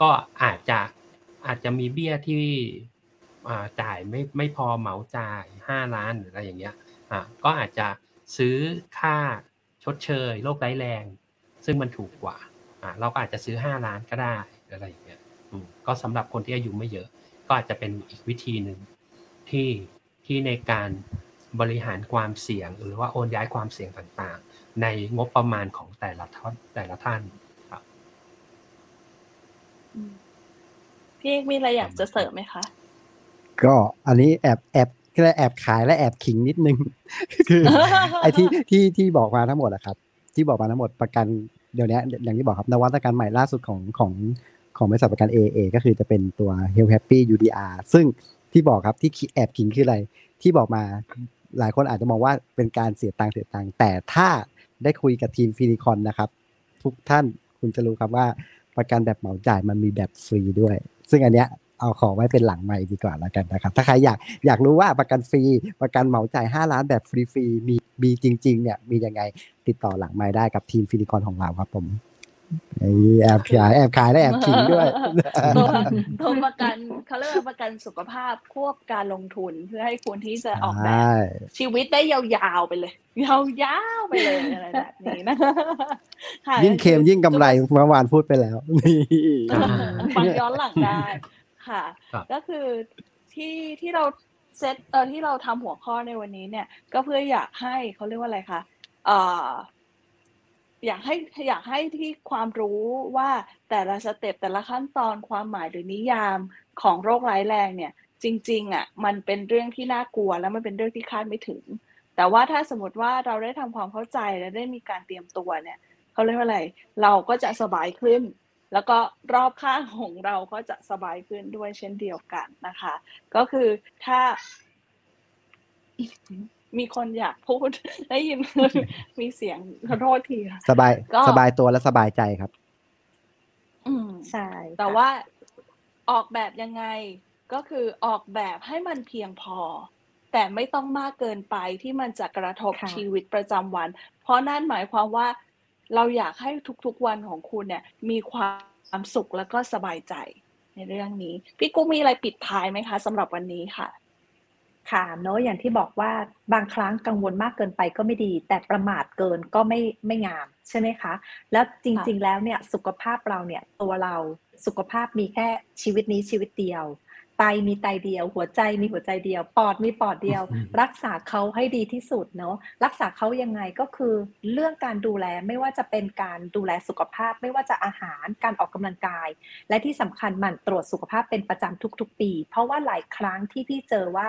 ก็อาจจะอาจจะมีเบี้ยที่จ่ายไม่ไม่พอเหมาจ่ายห้าล้านหรืออะไรอย่างเงี้ยก็อาจจะซื้อค่าชดเชยโรคร้ายแรงซึ่งมันถูกกว่าเราก็อาจจะซื้อห้าล้านก็ได้หรืออะไรอย่างเงี้ยก็สำหรับคนที่อายุไม่เยอะก็อาจจะเป็นอีกวิธีหนึ่งที่ที่ในการบริหารความเสี่ยงหรือว่าโอนย้ายความเสี่ยงต่างๆในงบประมาณของแต่ละท่านแต่ละท่านครับพี่เอกมีอะไรอยากจะเสริมไหมคะก็อันนี้แอบแอบก็เลยแอบขายและแอบขิงนิดนึงคือไอ้ที่ที่ที่บอกมาทั้งหมดอะครับที่บอกมาทั้งหมดประกันเดี๋ยวนี้อย่างที่บอกครับนวัตกรรมใหม่ล่าสุดของของของบริษัทประกัน เอ เอ ก็คือจะเป็นตัว Health Happy ยู ดี อาร์ ซึ่งที่บอกครับที่แอบขิงคืออะไรที่บอกมาหลายคนอาจจะมองว่าเป็นการเสียตังค์เสียตังค์แต่ถ้าได้คุยกับทีมฟินิคอนนะครับทุกท่านคุณจะรู้ครับว่าประกันแบบเหมาจ่ายมันมีแบบฟรีด้วยซึ่งอันเนี้ยเอาขอไว้เป็นหลังใหม่ดีกว่าแล้วกันนะครับถ้าใครอยากอยากรู้ว่าประกันฟรีประกันเหมาจ่ายห้าล้านแบบฟรีๆมีมีจริงๆเนี่ยมียังไงติดต่อหลังไมค์ได้กับทีมฟินิคอนของเราครับผมไอ้แอบขายแอบขายและแอบขิงด้วยตัวประกันเขาเรียกว่าประกันสุขภาพควบการลงทุนเพื่อให้คนที่จะออกแบบชีวิตได้ยาวๆไปเลยยาวๆไปเลยอะไรแบบนี้นะยิ่งเคลมยิ่งกำไรเมื่อวานพูดไปแล้วนี่ฟังย้อนหลังได้ค่ะก็คือที่ที่เราเซตเออที่เราทำหัวข้อในวันนี้เนี่ยก็เพื่ออยากให้เขาเรียกว่าอะไรคะเอ่ออยากให้อยากให้ที่ความรู้ว่าแต่ละสเต็ปแต่ละขั้นตอนความหมายหรือนิยามของโรคร้ายแรงเนี่ยจริงๆอ่ะมันเป็นเรื่องที่น่ากลัวและมันเป็นเรื่องที่คาดไม่ถึงแต่ว่าถ้าสมมติว่าเราได้ทำความเข้าใจและได้มีการเตรียมตัวเนี่ยเขาเรียกว่าอะไรเราก็จะสบายขึ้นแล้วก็รอบข้างของเราก็จะสบายขึ้นด้วยเช่นเดียวกันนะคะก็คือถ้ามีคนอยากพูดได้ยินมีเสียงขอโทษทีสบายสบายตัวและสบายใจครับอืมใช่แต่ว่าออกแบบยังไงก็คือออกแบบให้มันเพียงพอแต่ไม่ต้องมากเกินไปที่มันจะกระทบชีวิตประจำวันเพราะนั่นหมายความว่าเราอยากให้ทุกๆวันของคุณเนี่ยมีความสุขแล้วก็สบายใจในเรื่องนี้พี่กุ๊กมีอะไรปิดท้ายไหมคะสำหรับวันนี้ค่ะค่ะเนาะอย่างที่บอกว่าบางครั้งกังวลมากเกินไปก็ไม่ดีแต่ประมาทเกินก็ไม่ไม่งามใช่ไหมคะแล้วจริงๆแล้วเนี่ยสุขภาพเราเนี่ยตัวเราสุขภาพมีแค่ชีวิตนี้ชีวิตเดียวไตมีไตเดียวหัวใจมีหัวใจเดียวปอดมีปอดเดียวรักษาเขาให้ดีที่สุดเนาะรักษาเขายังไงก็คือเรื่องการดูแลไม่ว่าจะเป็นการดูแลสุขภาพไม่ว่าจะอาหารการออกกำลังกายและที่สำคัญมันตรวจสุขภาพเป็นประจำทุกๆปีเพราะว่าหลายครั้งที่พี่เจอว่า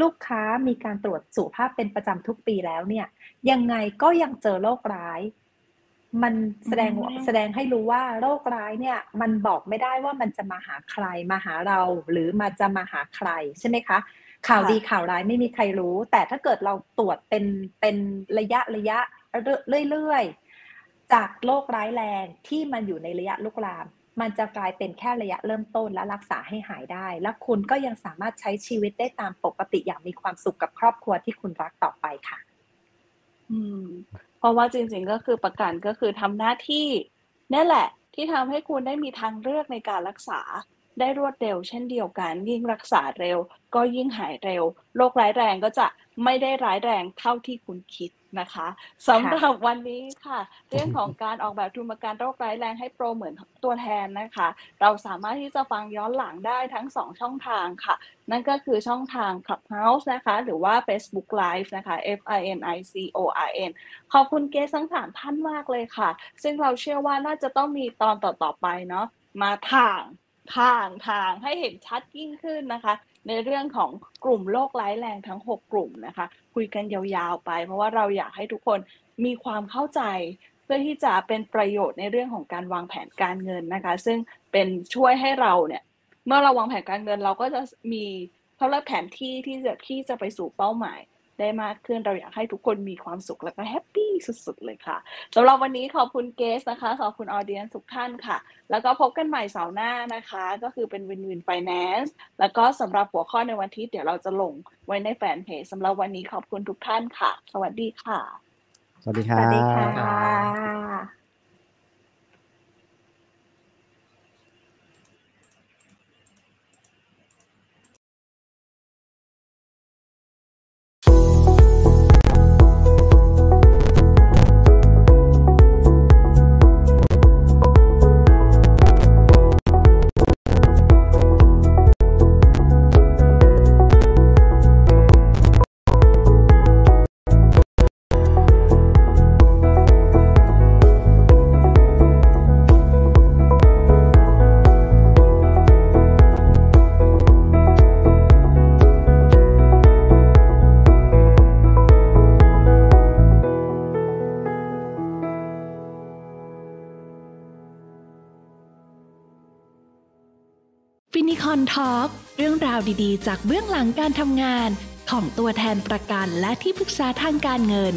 ลูกค้ามีการตรวจสุขภาพเป็นประจำทุกปีแล้วเนี่ยยังไงก็ยังเจอโรคร้ายมันแสดงแสดงให้รู้ว่าโรคร้ายเนี่ยมันบอกไม่ได้ว่ามันจะมาหาใครมาหาเราหรือมาจะมาหาใครใช่ไหมคะข่าวดีข่าวร้ายไม่มีใครรู้แต่ถ้าเกิดเราตรวจเป็นเป็นระยะระยะเรื่อยๆจากโรคร้ายแรงที่มันอยู่ในระยะลุกลามมันจะกลายเป็นแค่ระยะเริ่มต้นและรักษาให้หายได้และคุณก็ยังสามารถใช้ชีวิตได้ตามปกติอย่างมีความสุขกับครอบครัวที่คุณรักต่อไปค่ะอืมเพราะว่าจริงๆก็คือประกันก็คือทำหน้าที่นั่นแหละที่ทำให้คุณได้มีทางเลือกในการรักษาได้รวดเร็วเช่นเดียวกันยิ่งรักษาเร็วก็ยิ่งหายเร็วโรคร้ายแรงก็จะไม่ได้ร้ายแรงเท่าที่คุณคิดนะคะสำหรับวันนี้ค่ะเรื่องของการออกแบบทุนประกันโรคร้ายแรงให้โปรเหมือนตัวแทนนะคะเราสามารถที่จะฟังย้อนหลังได้ทั้งสองช่องทางค่ะนั่นก็คือช่องทาง Clubhouse นะคะหรือว่า Facebook Live นะคะ เอฟ ไอ เอ็น ไอ ซี โอ อาร์ เอ็น ขอบคุณเกสทั้งสามท่านมากเลยค่ะซึ่งเราเชื่อว่าน่าจะต้องมีตอนต่อๆไปเนาะมาทางทางทางให้เห็นชัดยิ่งขึ้นนะคะในเรื่องของกลุ่มโรคร้ายแรงทั้งหกกลุ่มนะคะคุยกันยาวๆไปเพราะว่าเราอยากให้ทุกคนมีความเข้าใจเพื่อที่จะเป็นประโยชน์ในเรื่องของการวางแผนการเงินนะคะซึ่งเป็นช่วยให้เราเนี่ยเมื่อเราวางแผนการเงินเราก็จะมีเท่าไรแผนที่ที่จะที่จะไปสู่เป้าหมายได้มากขึ้นเราอยากให้ทุกคนมีความสุขและก็แฮปปี้สุดๆเลยค่ะสำหรับวันนี้ขอบคุณเกสนะคะขอบคุณออเดียนทุกท่านค่ะแล้วก็พบกันใหม่เสาร์หน้านะคะก็คือเป็น Win-Win Finance แล้วก็สำหรับหัวข้อในวันที่เดี๋ยวเราจะลงไว้ในแฟนเพจสำหรับวันนี้ขอบคุณทุกท่านค่ะสวัสดีค่ะสวัสดีค่ะสวัสดีค่ะ ฟินิคอนทอล์กเรื่องราวดีๆจากเบื้องหลังการทำงานของตัวแทนประกันและที่ปรึกษาทางการเงิน